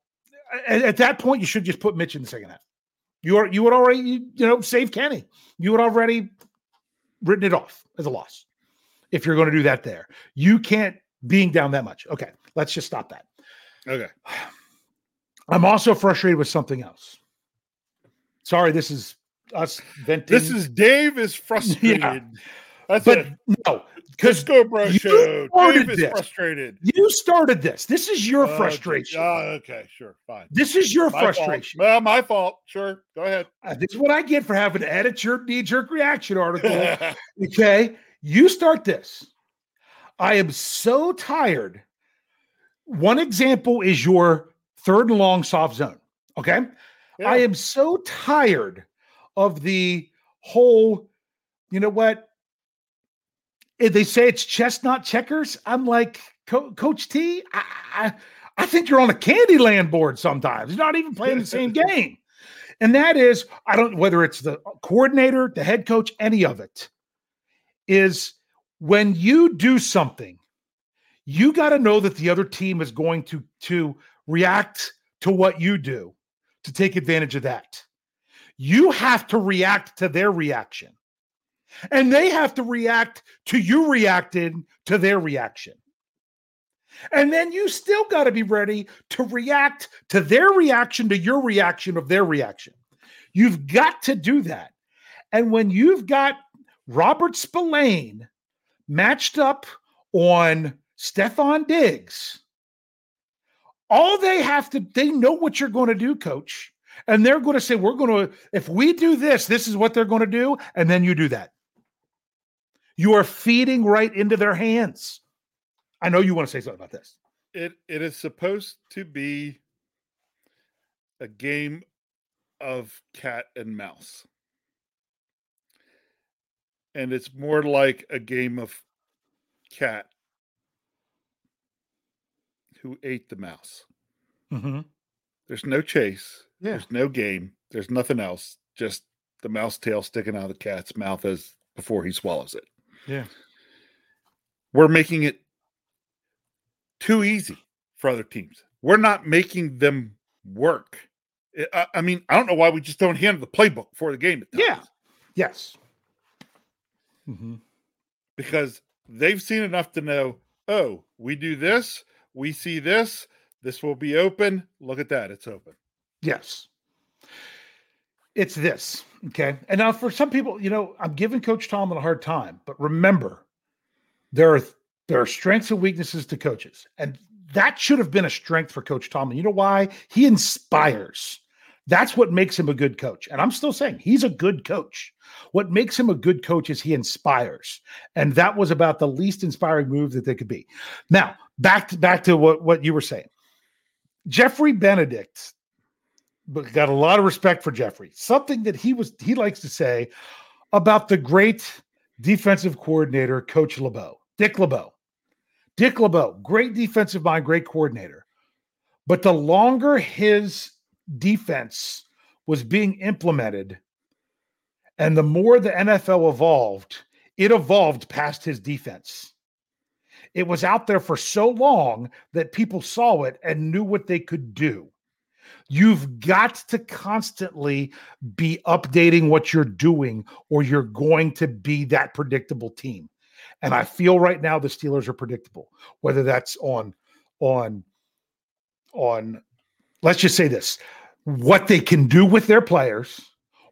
at that point, you should just put Mitch in the second half. You would already save Kenny. You would already written it off as a loss if you're going to do that there. You can't being down that much. Okay, let's just stop that. Okay. I'm also frustrated with something else. Sorry, this is us venting. This is Dave is frustrated. Yeah. No. Because Dave is frustrated. You started this. This is your frustration. Okay, sure, fine. This is your frustration. Fault. Well, my fault. Sure, go ahead. This is what I get for having to edit your knee-jerk reaction article. Okay, you start this. I am so tired. One example is your third and long soft zone. Okay, yeah. I am so tired of the whole. You know what? If they say it's chestnut checkers, I'm like, Coach T, I think you're on a Candyland board sometimes. You're not even playing the same game. And that is, I don't know whether it's the coordinator, the head coach, any of it, is when you do something, you got to know that the other team is going to react to what you do to take advantage of that. You have to react to their reaction. And they have to react to you reacting to their reaction. And then you still got to be ready to react to their reaction to your reaction of their reaction. You've got to do that. And when you've got Robert Spillane matched up on Stephon Diggs, all they have to, they know what you're going to do, coach. And they're going to say, if we do this, this is what they're going to do. And then you do that. You are feeding right into their hands. I know you want to say something about this. It is supposed to be a game of cat and mouse. And it's more like a game of cat who ate the mouse. Mm-hmm. There's no chase. Yeah. There's no game. There's nothing else. Just the mouse tail sticking out of the cat's mouth as before he swallows it. Yeah. We're making it too easy for other teams. We're not making them work. I mean, I don't know why we just don't hand the playbook before the game. Yeah. Yes. Mm-hmm. Because they've seen enough to know, oh, we do this. We see this. This will be open. Look at that. It's open. Yes. It's this. Okay. And now for some people, you know, I'm giving Coach Tomlin a hard time, but remember, there are strengths and weaknesses to coaches. And that should have been a strength for Coach Tomlin. You know why? He inspires. That's what makes him a good coach. And I'm still saying he's a good coach. What makes him a good coach is he inspires. And that was about the least inspiring move that they could be. Now, back to what you were saying. Jeffrey Benedict, got a lot of respect for Jeffrey. Something that he likes to say about the great defensive coordinator, Coach LeBeau, Dick LeBeau. Dick LeBeau, great defensive mind, great coordinator. But the longer his defense was being implemented and the more the NFL evolved, it evolved past his defense. It was out there for so long that people saw it and knew what they could do. You've got to constantly be updating what you're doing or you're going to be that predictable team. And I feel right now the Steelers are predictable, whether that's on let's just say this, what they can do with their players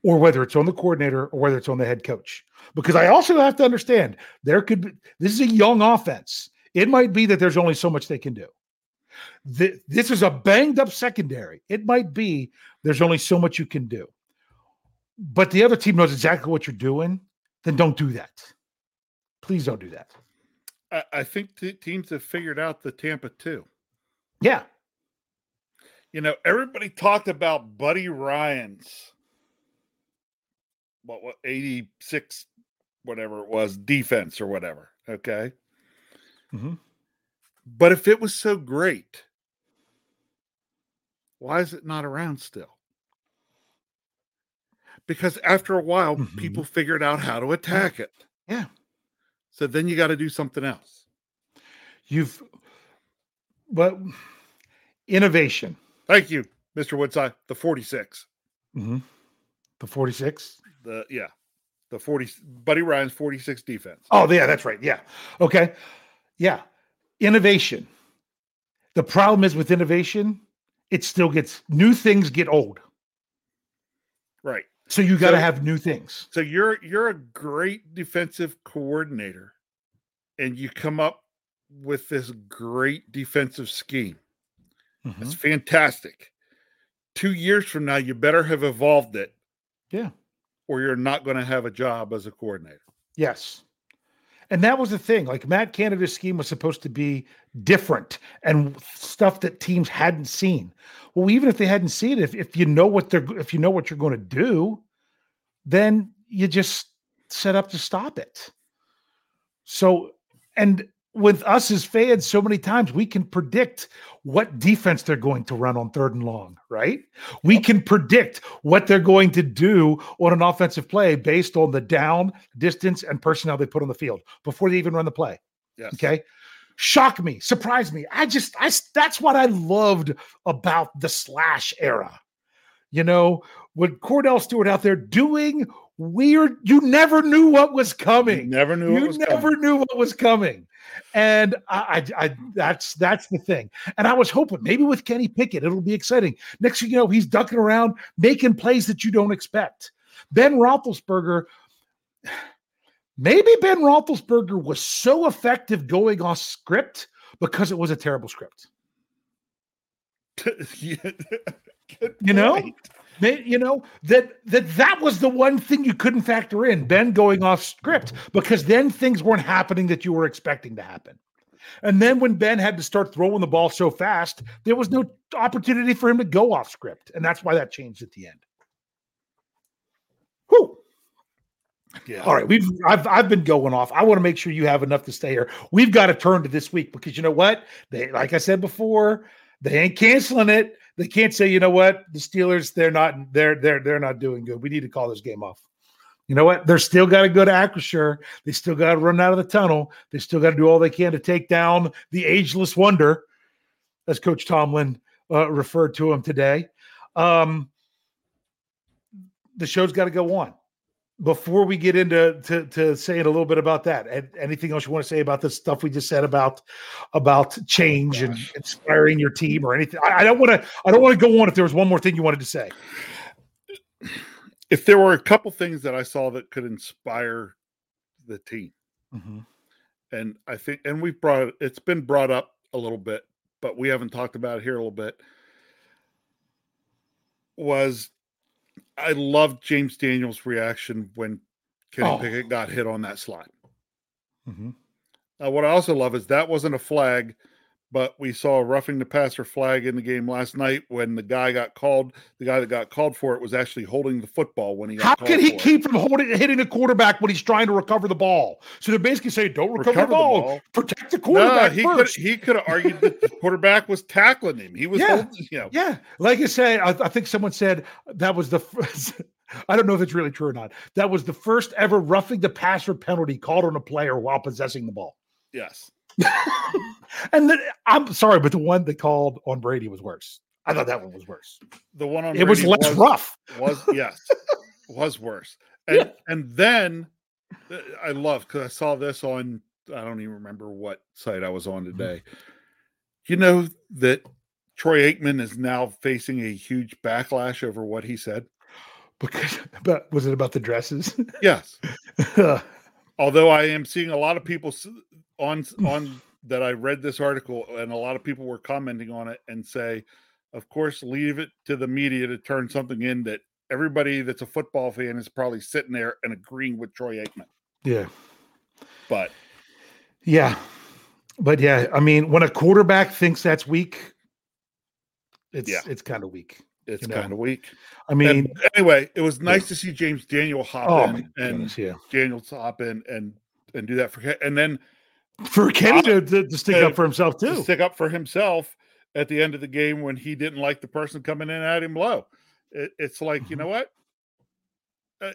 or whether it's on the coordinator or whether it's on the head coach. Because I also have to understand this is a young offense. It might be that there's only so much they can do. This is a banged up secondary. It might be there's only so much you can do, but the other team knows exactly what you're doing. Then don't do that. Please don't do that. I think teams have figured out the Tampa too. Yeah. You know, everybody talked about Buddy Ryan's, 86, whatever it was, defense or whatever. Okay. Mm-hmm. But if it was so great, why is it not around still? Because after a while, mm-hmm. people figured out how to attack it. Yeah. So then you got to do something else. Innovation. Thank you, Mr. Woodside. The 46. Mm-hmm. The 46? The 40, Buddy Ryan's 46 defense. Oh, yeah, that's right. Yeah. Okay. Yeah. Innovation. The problem is with innovation, it still gets new things get old. Right. So you got to have new things. So you're a great defensive coordinator and you come up with this great defensive scheme. Mm-hmm. It's fantastic. 2 years from now, you better have evolved it. Yeah. Or you're not going to have a job as a coordinator. Yes. And that was the thing. Like Matt Canada's scheme was supposed to be different and stuff that teams hadn't seen. Well, even if they hadn't seen it, if you know what you're going to do, then you just set up to stop it. So, and with us as fans, so many times we can predict what defense they're going to run on third and long, right? We can predict what they're going to do on an offensive play based on the down, distance, and personnel they put on the field before they even run the play. Yes. Okay. Shock me, surprise me. That's what I loved about the slash era. You know, with Cordell Stewart out there doing weird, you never knew what was coming. You never knew what was coming. And I that's the thing. And I was hoping maybe with Kenny Pickett, it'll be exciting. Next thing you know, he's ducking around, making plays that you don't expect. Ben Roethlisberger, maybe Ben Roethlisberger was so effective going off script because it was a terrible script. You know? That was the one thing you couldn't factor in, Ben going off script, because then things weren't happening that you were expecting to happen. And then when Ben had to start throwing the ball so fast, there was no opportunity for him to go off script. And that's why that changed at the end. Whew. Yeah. All right. I've been going off. I want to make sure you have enough to stay here. We've got to turn to this week because you know what? They, like I said before, they ain't canceling it. They can't say, you know what? The Steelers, they're not doing good. We need to call this game off. You know what? They're still got to go to Acrisure. They still got to run out of the tunnel. They still got to do all they can to take down the ageless wonder, as Coach Tomlin referred to him today. The show's got to go on. Before we get into to saying a little bit about that, and anything else you want to say about this stuff we just said about change and inspiring your team or anything? I don't want to go on if there was one more thing you wanted to say. If there were a couple things that I saw that could inspire the team, mm-hmm. and I think, and we've brought it, it's been brought up a little bit, but we haven't talked about it here a little bit, was I loved James Daniels' reaction when Kenny Pickett got hit on that slide. Mm-hmm. What I also love is that wasn't a flag, but we saw a roughing the passer flag in the game last night when the guy got called. The guy that got called for it was actually holding the football when he got called. How can he keep from hitting the quarterback when he's trying to recover the ball? So they're basically saying, don't recover the ball. Protect the quarterback first. He could have argued that the quarterback was tackling him. He was holding, you know. Yeah. Like I said, I think someone said that was the first – I don't know if it's really true or not. That was the first ever roughing the passer penalty called on a player while possessing the ball. Yes. And then, I'm sorry, but the one they called on Brady was worse. I thought that one was worse. The one on Brady was less rough. Was worse. And and then I love because I saw this on I don't even remember what site I was on today. Mm-hmm. You know that Troy Aikman is now facing a huge backlash over what he said because was it about the dresses? Yes. Although I am seeing a lot of people on that I read this article and a lot of people were commenting on it and say, of course, leave it to the media to turn something in that everybody that's a football fan is probably sitting there and agreeing with Troy Aikman. Yeah. But I mean, when a quarterback thinks that's weak, it's kind of weak. It's kind of weak. I mean, and anyway, it was nice to see James Daniels hop in and do that for him. And then for Kenny to stick up for himself too. To stick up for himself at the end of the game when he didn't like the person coming in at him low. It's like, mm-hmm. You know what?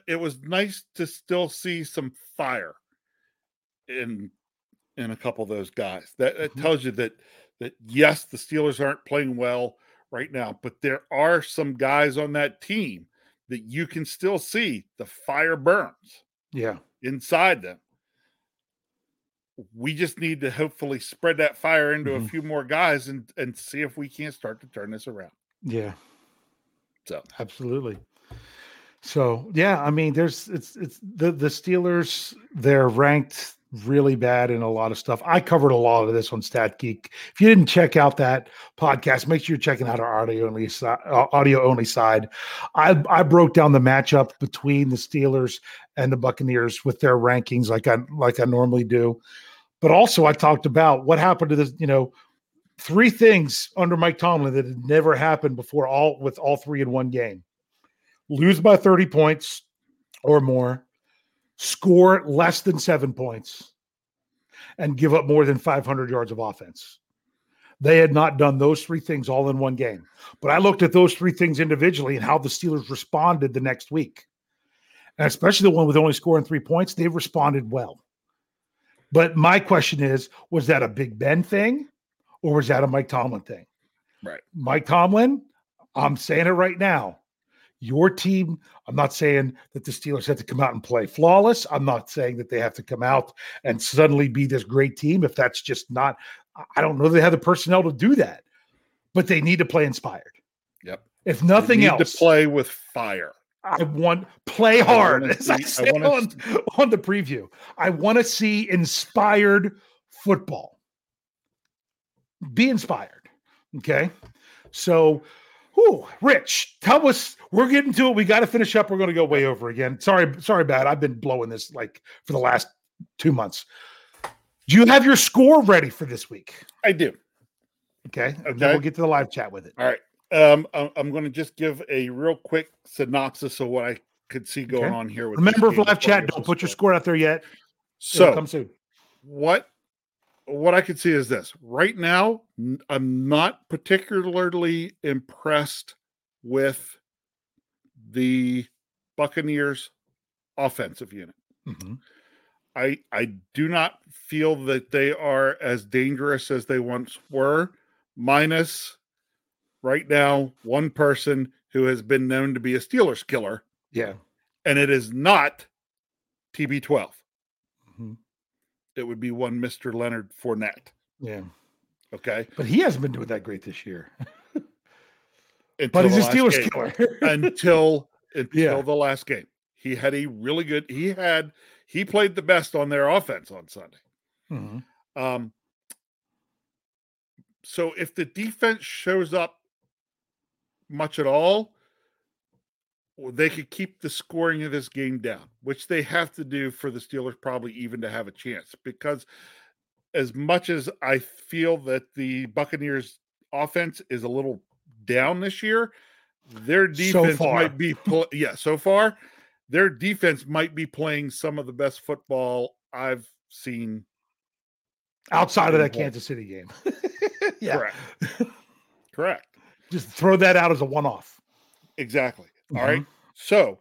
It was nice to still see some fire in a couple of those guys. That mm-hmm. tells you that yes, the Steelers aren't playing well right now, but there are some guys on that team that you can still see the fire burns inside them. We just need to hopefully spread that fire into mm-hmm. a few more guys and see if we can't start to turn this around. Yeah. So absolutely. So yeah, I mean, it's the Steelers, they're ranked really bad in a lot of stuff. I covered a lot of this on Stat Geek. If you didn't check out that podcast, make sure you're checking out our audio only side. I broke down the matchup between the Steelers and the Buccaneers with their rankings, like I normally do. But also, I talked about what happened to this. You know, three things under Mike Tomlin that had never happened before. All three in one game: lose by 30 points or more, score less than 7 points, and give up more than 500 yards of offense. They had not done those three things all in one game. But I looked at those three things individually and how the Steelers responded the next week. And especially the one with only scoring 3 points, they responded well. But my question is, was that a Big Ben thing or was that a Mike Tomlin thing? Right. Mike Tomlin, I'm saying it right now. Your team, I'm not saying that the Steelers have to come out and play flawless. I'm not saying that they have to come out and suddenly be this great team. If that's just not, I don't know they have the personnel to do that, but they need to play inspired. Yep. If nothing else. They need to play with fire. I want play hard, as I said on the preview. I want to see inspired football. Be inspired. Okay? So Whew, Rich, tell us, we're getting to it. We got to finish up. We're going to go way over again. Sorry, Bad. I've been blowing this like for the last 2 months. Do you have your score ready for this week? I do. Okay. Then we'll get to the live chat with it. All right. I'm going to just give a real quick synopsis of what I could see going on here. Remember, for live chat, don't put your score out there yet. So it'll come soon. What I could see is this. Right now, I'm not particularly impressed with the Buccaneers' offensive unit. Mm-hmm. I do not feel that they are as dangerous as they once were, minus right now one person who has been known to be a Steelers killer. Yeah. And it is not TB12. Mm-hmm. It would be one Mr. Leonard Fournette. Yeah. Okay. But he hasn't been doing that great this year. But he's a Steelers killer. until the last game. He had a really good, he played the best on their offense on Sunday. Mm-hmm. So if the defense shows up much at all, they could keep the scoring of this game down, which they have to do for the Steelers probably even to have a chance. Because as much as I feel that the Buccaneers' offense is a little down this year, their defense their defense might be playing some of the best football I've seen outside of that Kansas City game. Yeah. Correct. Just throw that out as a one-off. Exactly. Mm-hmm. All right. So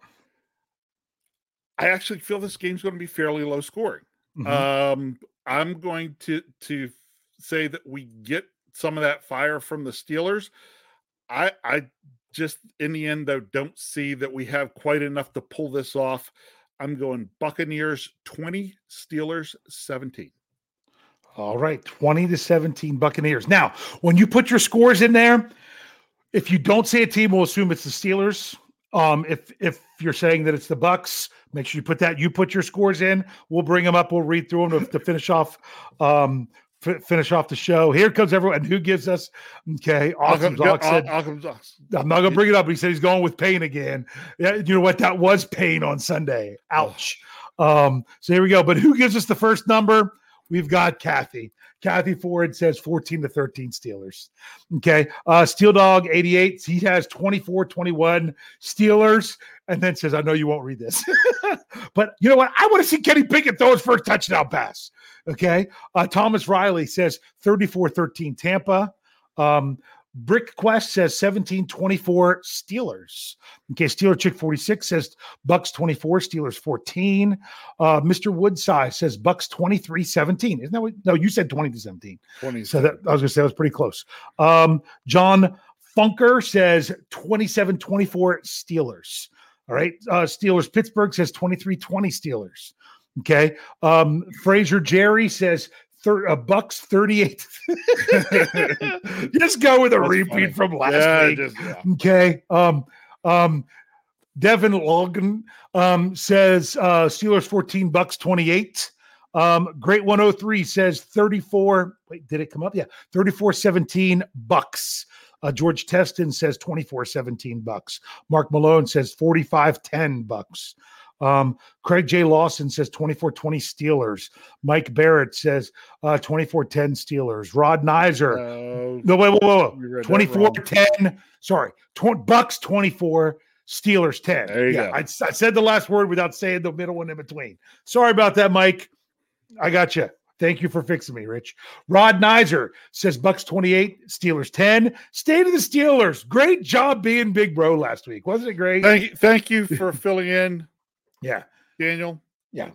I actually feel this game's going to be fairly low scoring. Mm-hmm. I'm going to say that we get some of that fire from the Steelers. I just in the end, though, don't see that we have quite enough to pull this off. I'm going Buccaneers 20, Steelers 17. All right, 20-17 Buccaneers. Now, when you put your scores in there, if you don't say a team, we'll assume it's the Steelers. If you're saying that it's the Bucs, make sure you put that. You put your scores in. We'll bring them up. We'll read through them to finish off. Finish off the show. Here comes everyone. And who gives us? Okay, Occam's Ox. I'm not going to bring it up. But he said he's going with pain again. Yeah, you know what? That was pain on Sunday. Ouch. So here we go. But who gives us the first number? We've got Kathy. Kathy Ford says 14-13 Steelers. Okay. Steel Dog 88. He has 24-21 Steelers. And then says, I know you won't read this. But you know what? I want to see Kenny Pickett throw his first touchdown pass. Okay. Thomas Riley says 34-13 Tampa. Brick Quest says 17-24 Steelers. Okay. Steeler Chick 46 says Bucks 24, Steelers 14. Mr. Woodside says Bucks 23-17. Isn't that what? No, you said 20-17. 20. So that, I was going to say that was pretty close. John Funker says 27-24 Steelers. All right. Steelers Pittsburgh says 23-20 Steelers. Okay. Fraser Jerry says Bucks 38. Just go with a repeat from last week. Okay. Devin Logan says Steelers 14, Bucks 28. Great 103 says 34. Wait, did it come up? Yeah. 34-17 Bucks. George Teston says 24-17 Bucks. Mark Malone says 45-10 Bucks. Craig J. Lawson says 24-20 Steelers. Mike Barrett says 24-10 Steelers. Rod Neiser. No, wait, whoa. 24-10. Sorry. Bucks 24, Steelers 10. There you go. I said the last word without saying the middle one in between. Sorry about that, Mike. I got you. Thank you for fixing me, Rich. Rod Neiser says Bucks 28, Steelers 10. State of the Steelers. Great job being big bro last week. Wasn't it great? Thank you for filling in. Yeah. Daniel. Yeah.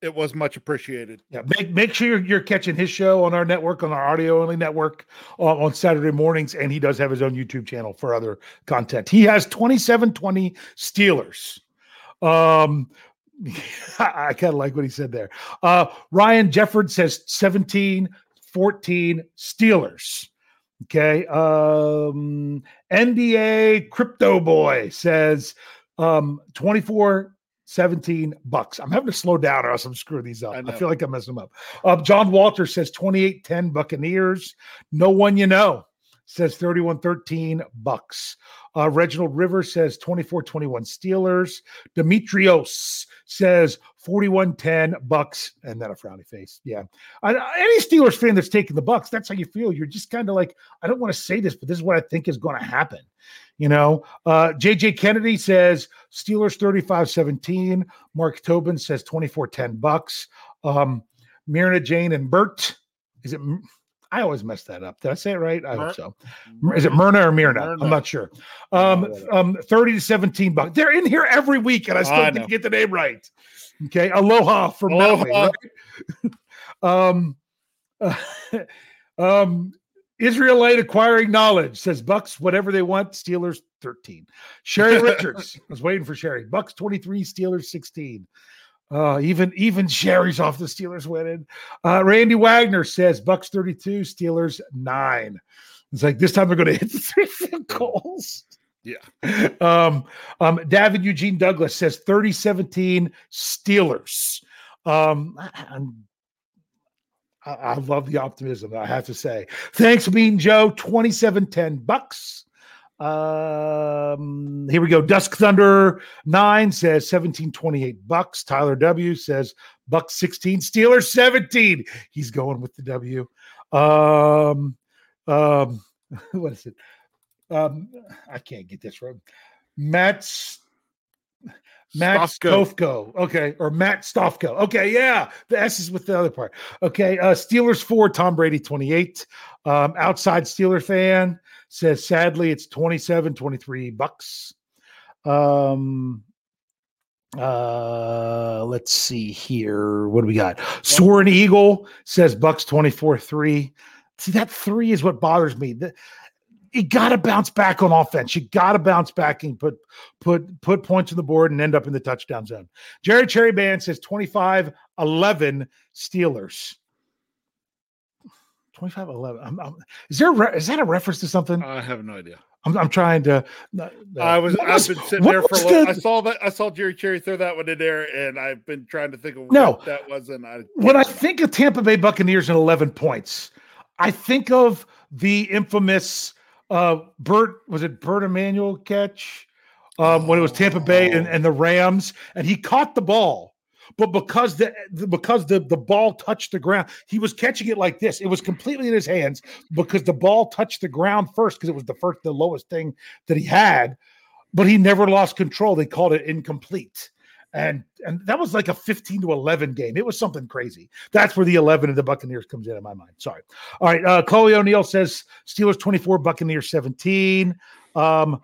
It was much appreciated. Yeah. Make sure you're catching his show on our network, on our audio only network on Saturday mornings. And he does have his own YouTube channel for other content. He has 27-20 Steelers. I kind of like what he said there. Ryan Jefford says 17-14 Steelers. Okay. NBA Crypto Boy says 24-17 Bucks. I'm having to slow down or else I'm screwing these up. I feel like I'm messing them up. John Walter says 28-10 Buccaneers. No one you know says 31-13 Bucks. Reginald Rivers says 24-21 Steelers. Demetrios says 41-10 Bucks, and then a frowny face. Yeah, any Steelers fan that's taking the Bucks, that's how you feel. You're just kind of like, I don't want to say this, but this is what I think is going to happen. You know, JJ Kennedy says Steelers 35-17. Mark Tobin says 24-10 Bucks. Myrna Jane and Bert, is it? I always mess that up. Did I say it right? I hope so. Is it Myrna or Myrna? Myrna. I'm not sure. 30-17 Bucks. They're in here every week, and I still didn't get the name right. Okay. Aloha from Maui. Right? Israelite acquiring knowledge says Bucks, whatever they want. Steelers 13. Sherry Richards. I was waiting for Sherry. Bucks 23, Steelers 16. Even Sherry's off the Steelers winning. Randy Wagner says Bucks 32, Steelers 9. It's like this time they're going to hit the 3 field goals. Yeah. David Eugene Douglas says 30-17 Steelers. I love the optimism, I have to say. Thanks, Mean Joe. 27-10 Bucks. Here we go. Dusk Thunder 9 says 17-28 Bucks. Tyler W says Bucks 16, Steelers 17. He's going with the W. What is it? I can't get this right. Matt Stofko. Okay. Or Matt Stofko. Okay. Yeah. The S is with the other part. Okay. Steelers 4, Tom Brady 28. Outside Steeler fan says, sadly, it's 27-23 Bucks. Let's see here. What do we got? Soaring Eagle says Bucks 24-3. See, that 3 is what bothers me. You got to bounce back on offense. You got to bounce back and put points on the board and end up in the touchdown zone. Jerry Cherry Band says 25-11 Steelers. 25-11. Is that a reference to something? I have no idea. I'm trying to. I've been sitting there for a little. I saw Jerry Cherry throw that one in there, and I've been trying to think of what that was. And I think of Tampa Bay Buccaneers and 11 points, I think of the infamous. Burt Emanuel catch when it was Tampa Bay and the Rams, and he caught the ball, but because the ball touched the ground, he was catching it like this. It was completely in his hands because the ball touched the ground first because it was the lowest thing that he had, but he never lost control. They called it incomplete. And that was like a 15-11 game. It was something crazy. That's where the 11 of the Buccaneers comes in my mind. Sorry. All right. Chloe O'Neill says Steelers 24, Buccaneers 17. Haas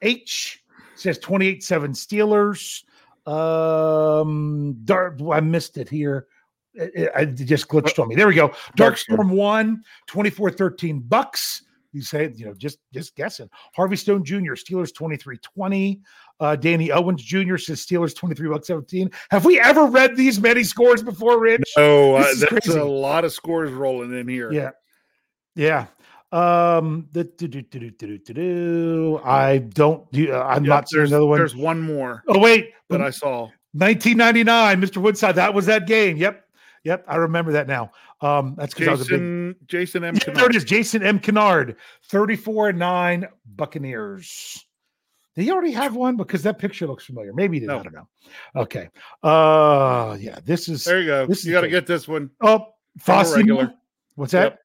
H says 28-7 Steelers. I missed it here. It just glitched on me. There we go. Darkstorm 1, 24-13 Bucks. You say, just guessing. Harvey Stone Jr., Steelers 23-20. Danny Owens Jr. says Steelers 23-17. Have we ever read these many scores before, Rich? No, that's crazy. A lot of scores rolling in here. Yeah. I don't. I'm not seeing another one. There's one more. Oh wait, that I saw. 1999, Mr. Woodside. That was that game. Yep, I remember that now. That's because I was Jason M. Kinnard. There it is, Jason M. Kinnard, 34-9 Buccaneers. Did he already have one? Because that picture looks familiar. Maybe he didn't. No. I don't know. Okay. Yeah, this is. There you go. You got to get this one. Oh, Faustino. What's that?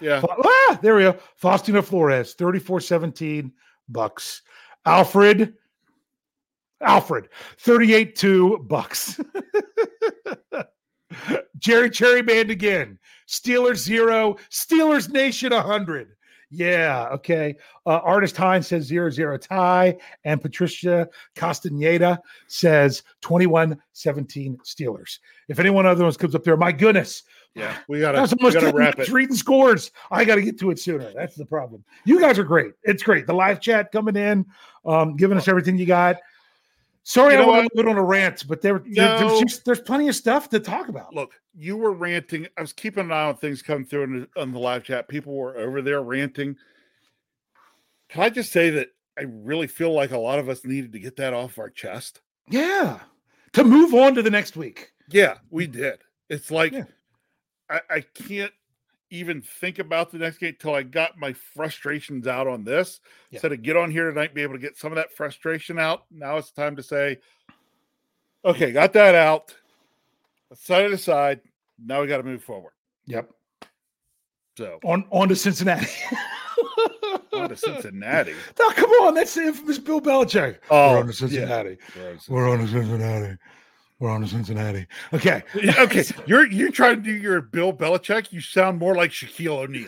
Yep. Yeah. There we go. Faustino Flores, 34-17 Bucks. Alfred, 38-2 Bucks. Jerry Cherry Band again. Steelers 0, Steelers Nation 100. Yeah, okay. Artist Hines says 0-0 tie, and Patricia Castaneda says 21-17 Steelers. If any one of those comes up there, my goodness. Yeah, we gotta wrap it. Reading scores. I gotta get to it sooner. That's the problem. You guys are great. It's great. The live chat coming in, giving us everything you got. Sorry, I went a little bit on a rant, but there's plenty of stuff to talk about. Look, you were ranting. I was keeping an eye on things coming through on the live chat. People were over there ranting. Can I just say that I really feel like a lot of us needed to get that off our chest? Yeah. To move on to the next week. Yeah, we did. It's like I can't even think about the next game till I got my frustrations out on this. Yeah. So to get on here tonight, be able to get some of that frustration out. Now it's time to say, okay, got that out. Let's set it aside. Now we got to move forward. Yep. So on to Cincinnati. On to Cincinnati. No, come on. That's the infamous Bill Belichick. Oh, we're on to Cincinnati. Yeah. We're on to Cincinnati. We're on to Cincinnati. Okay. Okay. You're trying to do your Bill Belichick. You sound more like Shaquille O'Neal.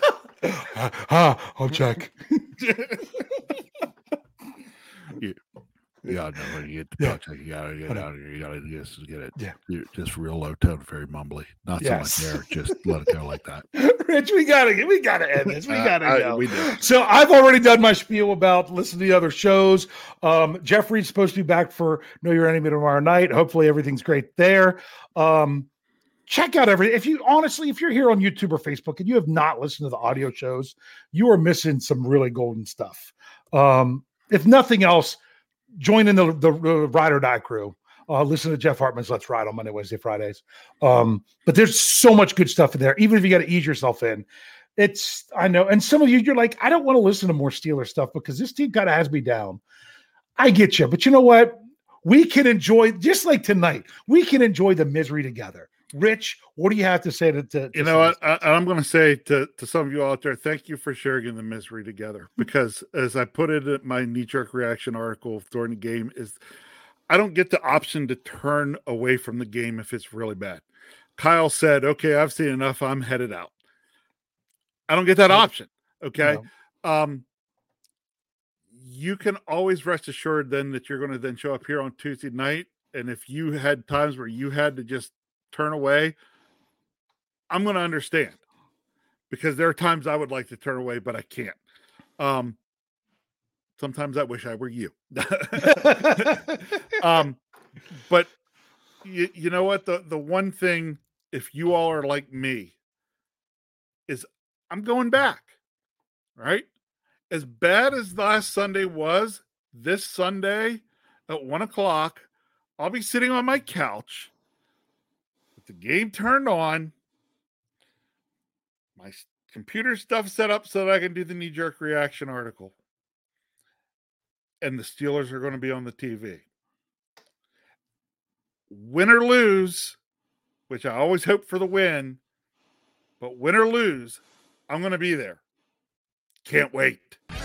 I'll check. Yeah. Yeah, no, when you get the Belichick, you gotta get out of here. You gotta just get it. Yeah. Just real low tone, very mumbly. Not so much there. Just let it go like that. Rich, we gotta end this. We gotta go. We do. So I've already done my spiel about listening to the other shows. Jeffrey's supposed to be back for Know Your Enemy tomorrow night. Hopefully everything's great there. Check out everything. If you're here on YouTube or Facebook and you have not listened to the audio shows, you are missing some really golden stuff. If nothing else, joining the Ride or Die crew. Listen to Jeff Hartman's Let's Ride on Monday, Wednesday, Fridays. But there's so much good stuff in there. Even if you got to ease yourself in, I know. And some of you, you're like, I don't want to listen to more Steeler stuff because this team kind of has me down. I get you. But you know what? We can enjoy, just like tonight, we can enjoy the misery together. Rich, what do you have to say to you know what? I'm going to say to some of you out there, thank you for sharing in the misery together. Because as I put it in my knee-jerk reaction article during the game is, I don't get the option to turn away from the game if it's really bad. Kyle said, okay, I've seen enough. I'm headed out. I don't get that option. Okay. No. You can always rest assured then that you're going to then show up here on Tuesday night. And if you had times where you had to just turn away, I'm going to understand, because there are times I would like to turn away, but I can't. Sometimes I wish I were you. But you know what? The one thing, if you all are like me, is I'm going back, right? As bad as last Sunday was, this Sunday at 1:00, I'll be sitting on my couch. The game turned on, my computer stuff set up so that I can do the knee-jerk reaction article, and the Steelers are going to be on the TV. Win or lose, which I always hope for the win, but win or lose, I'm going to be there. Can't wait.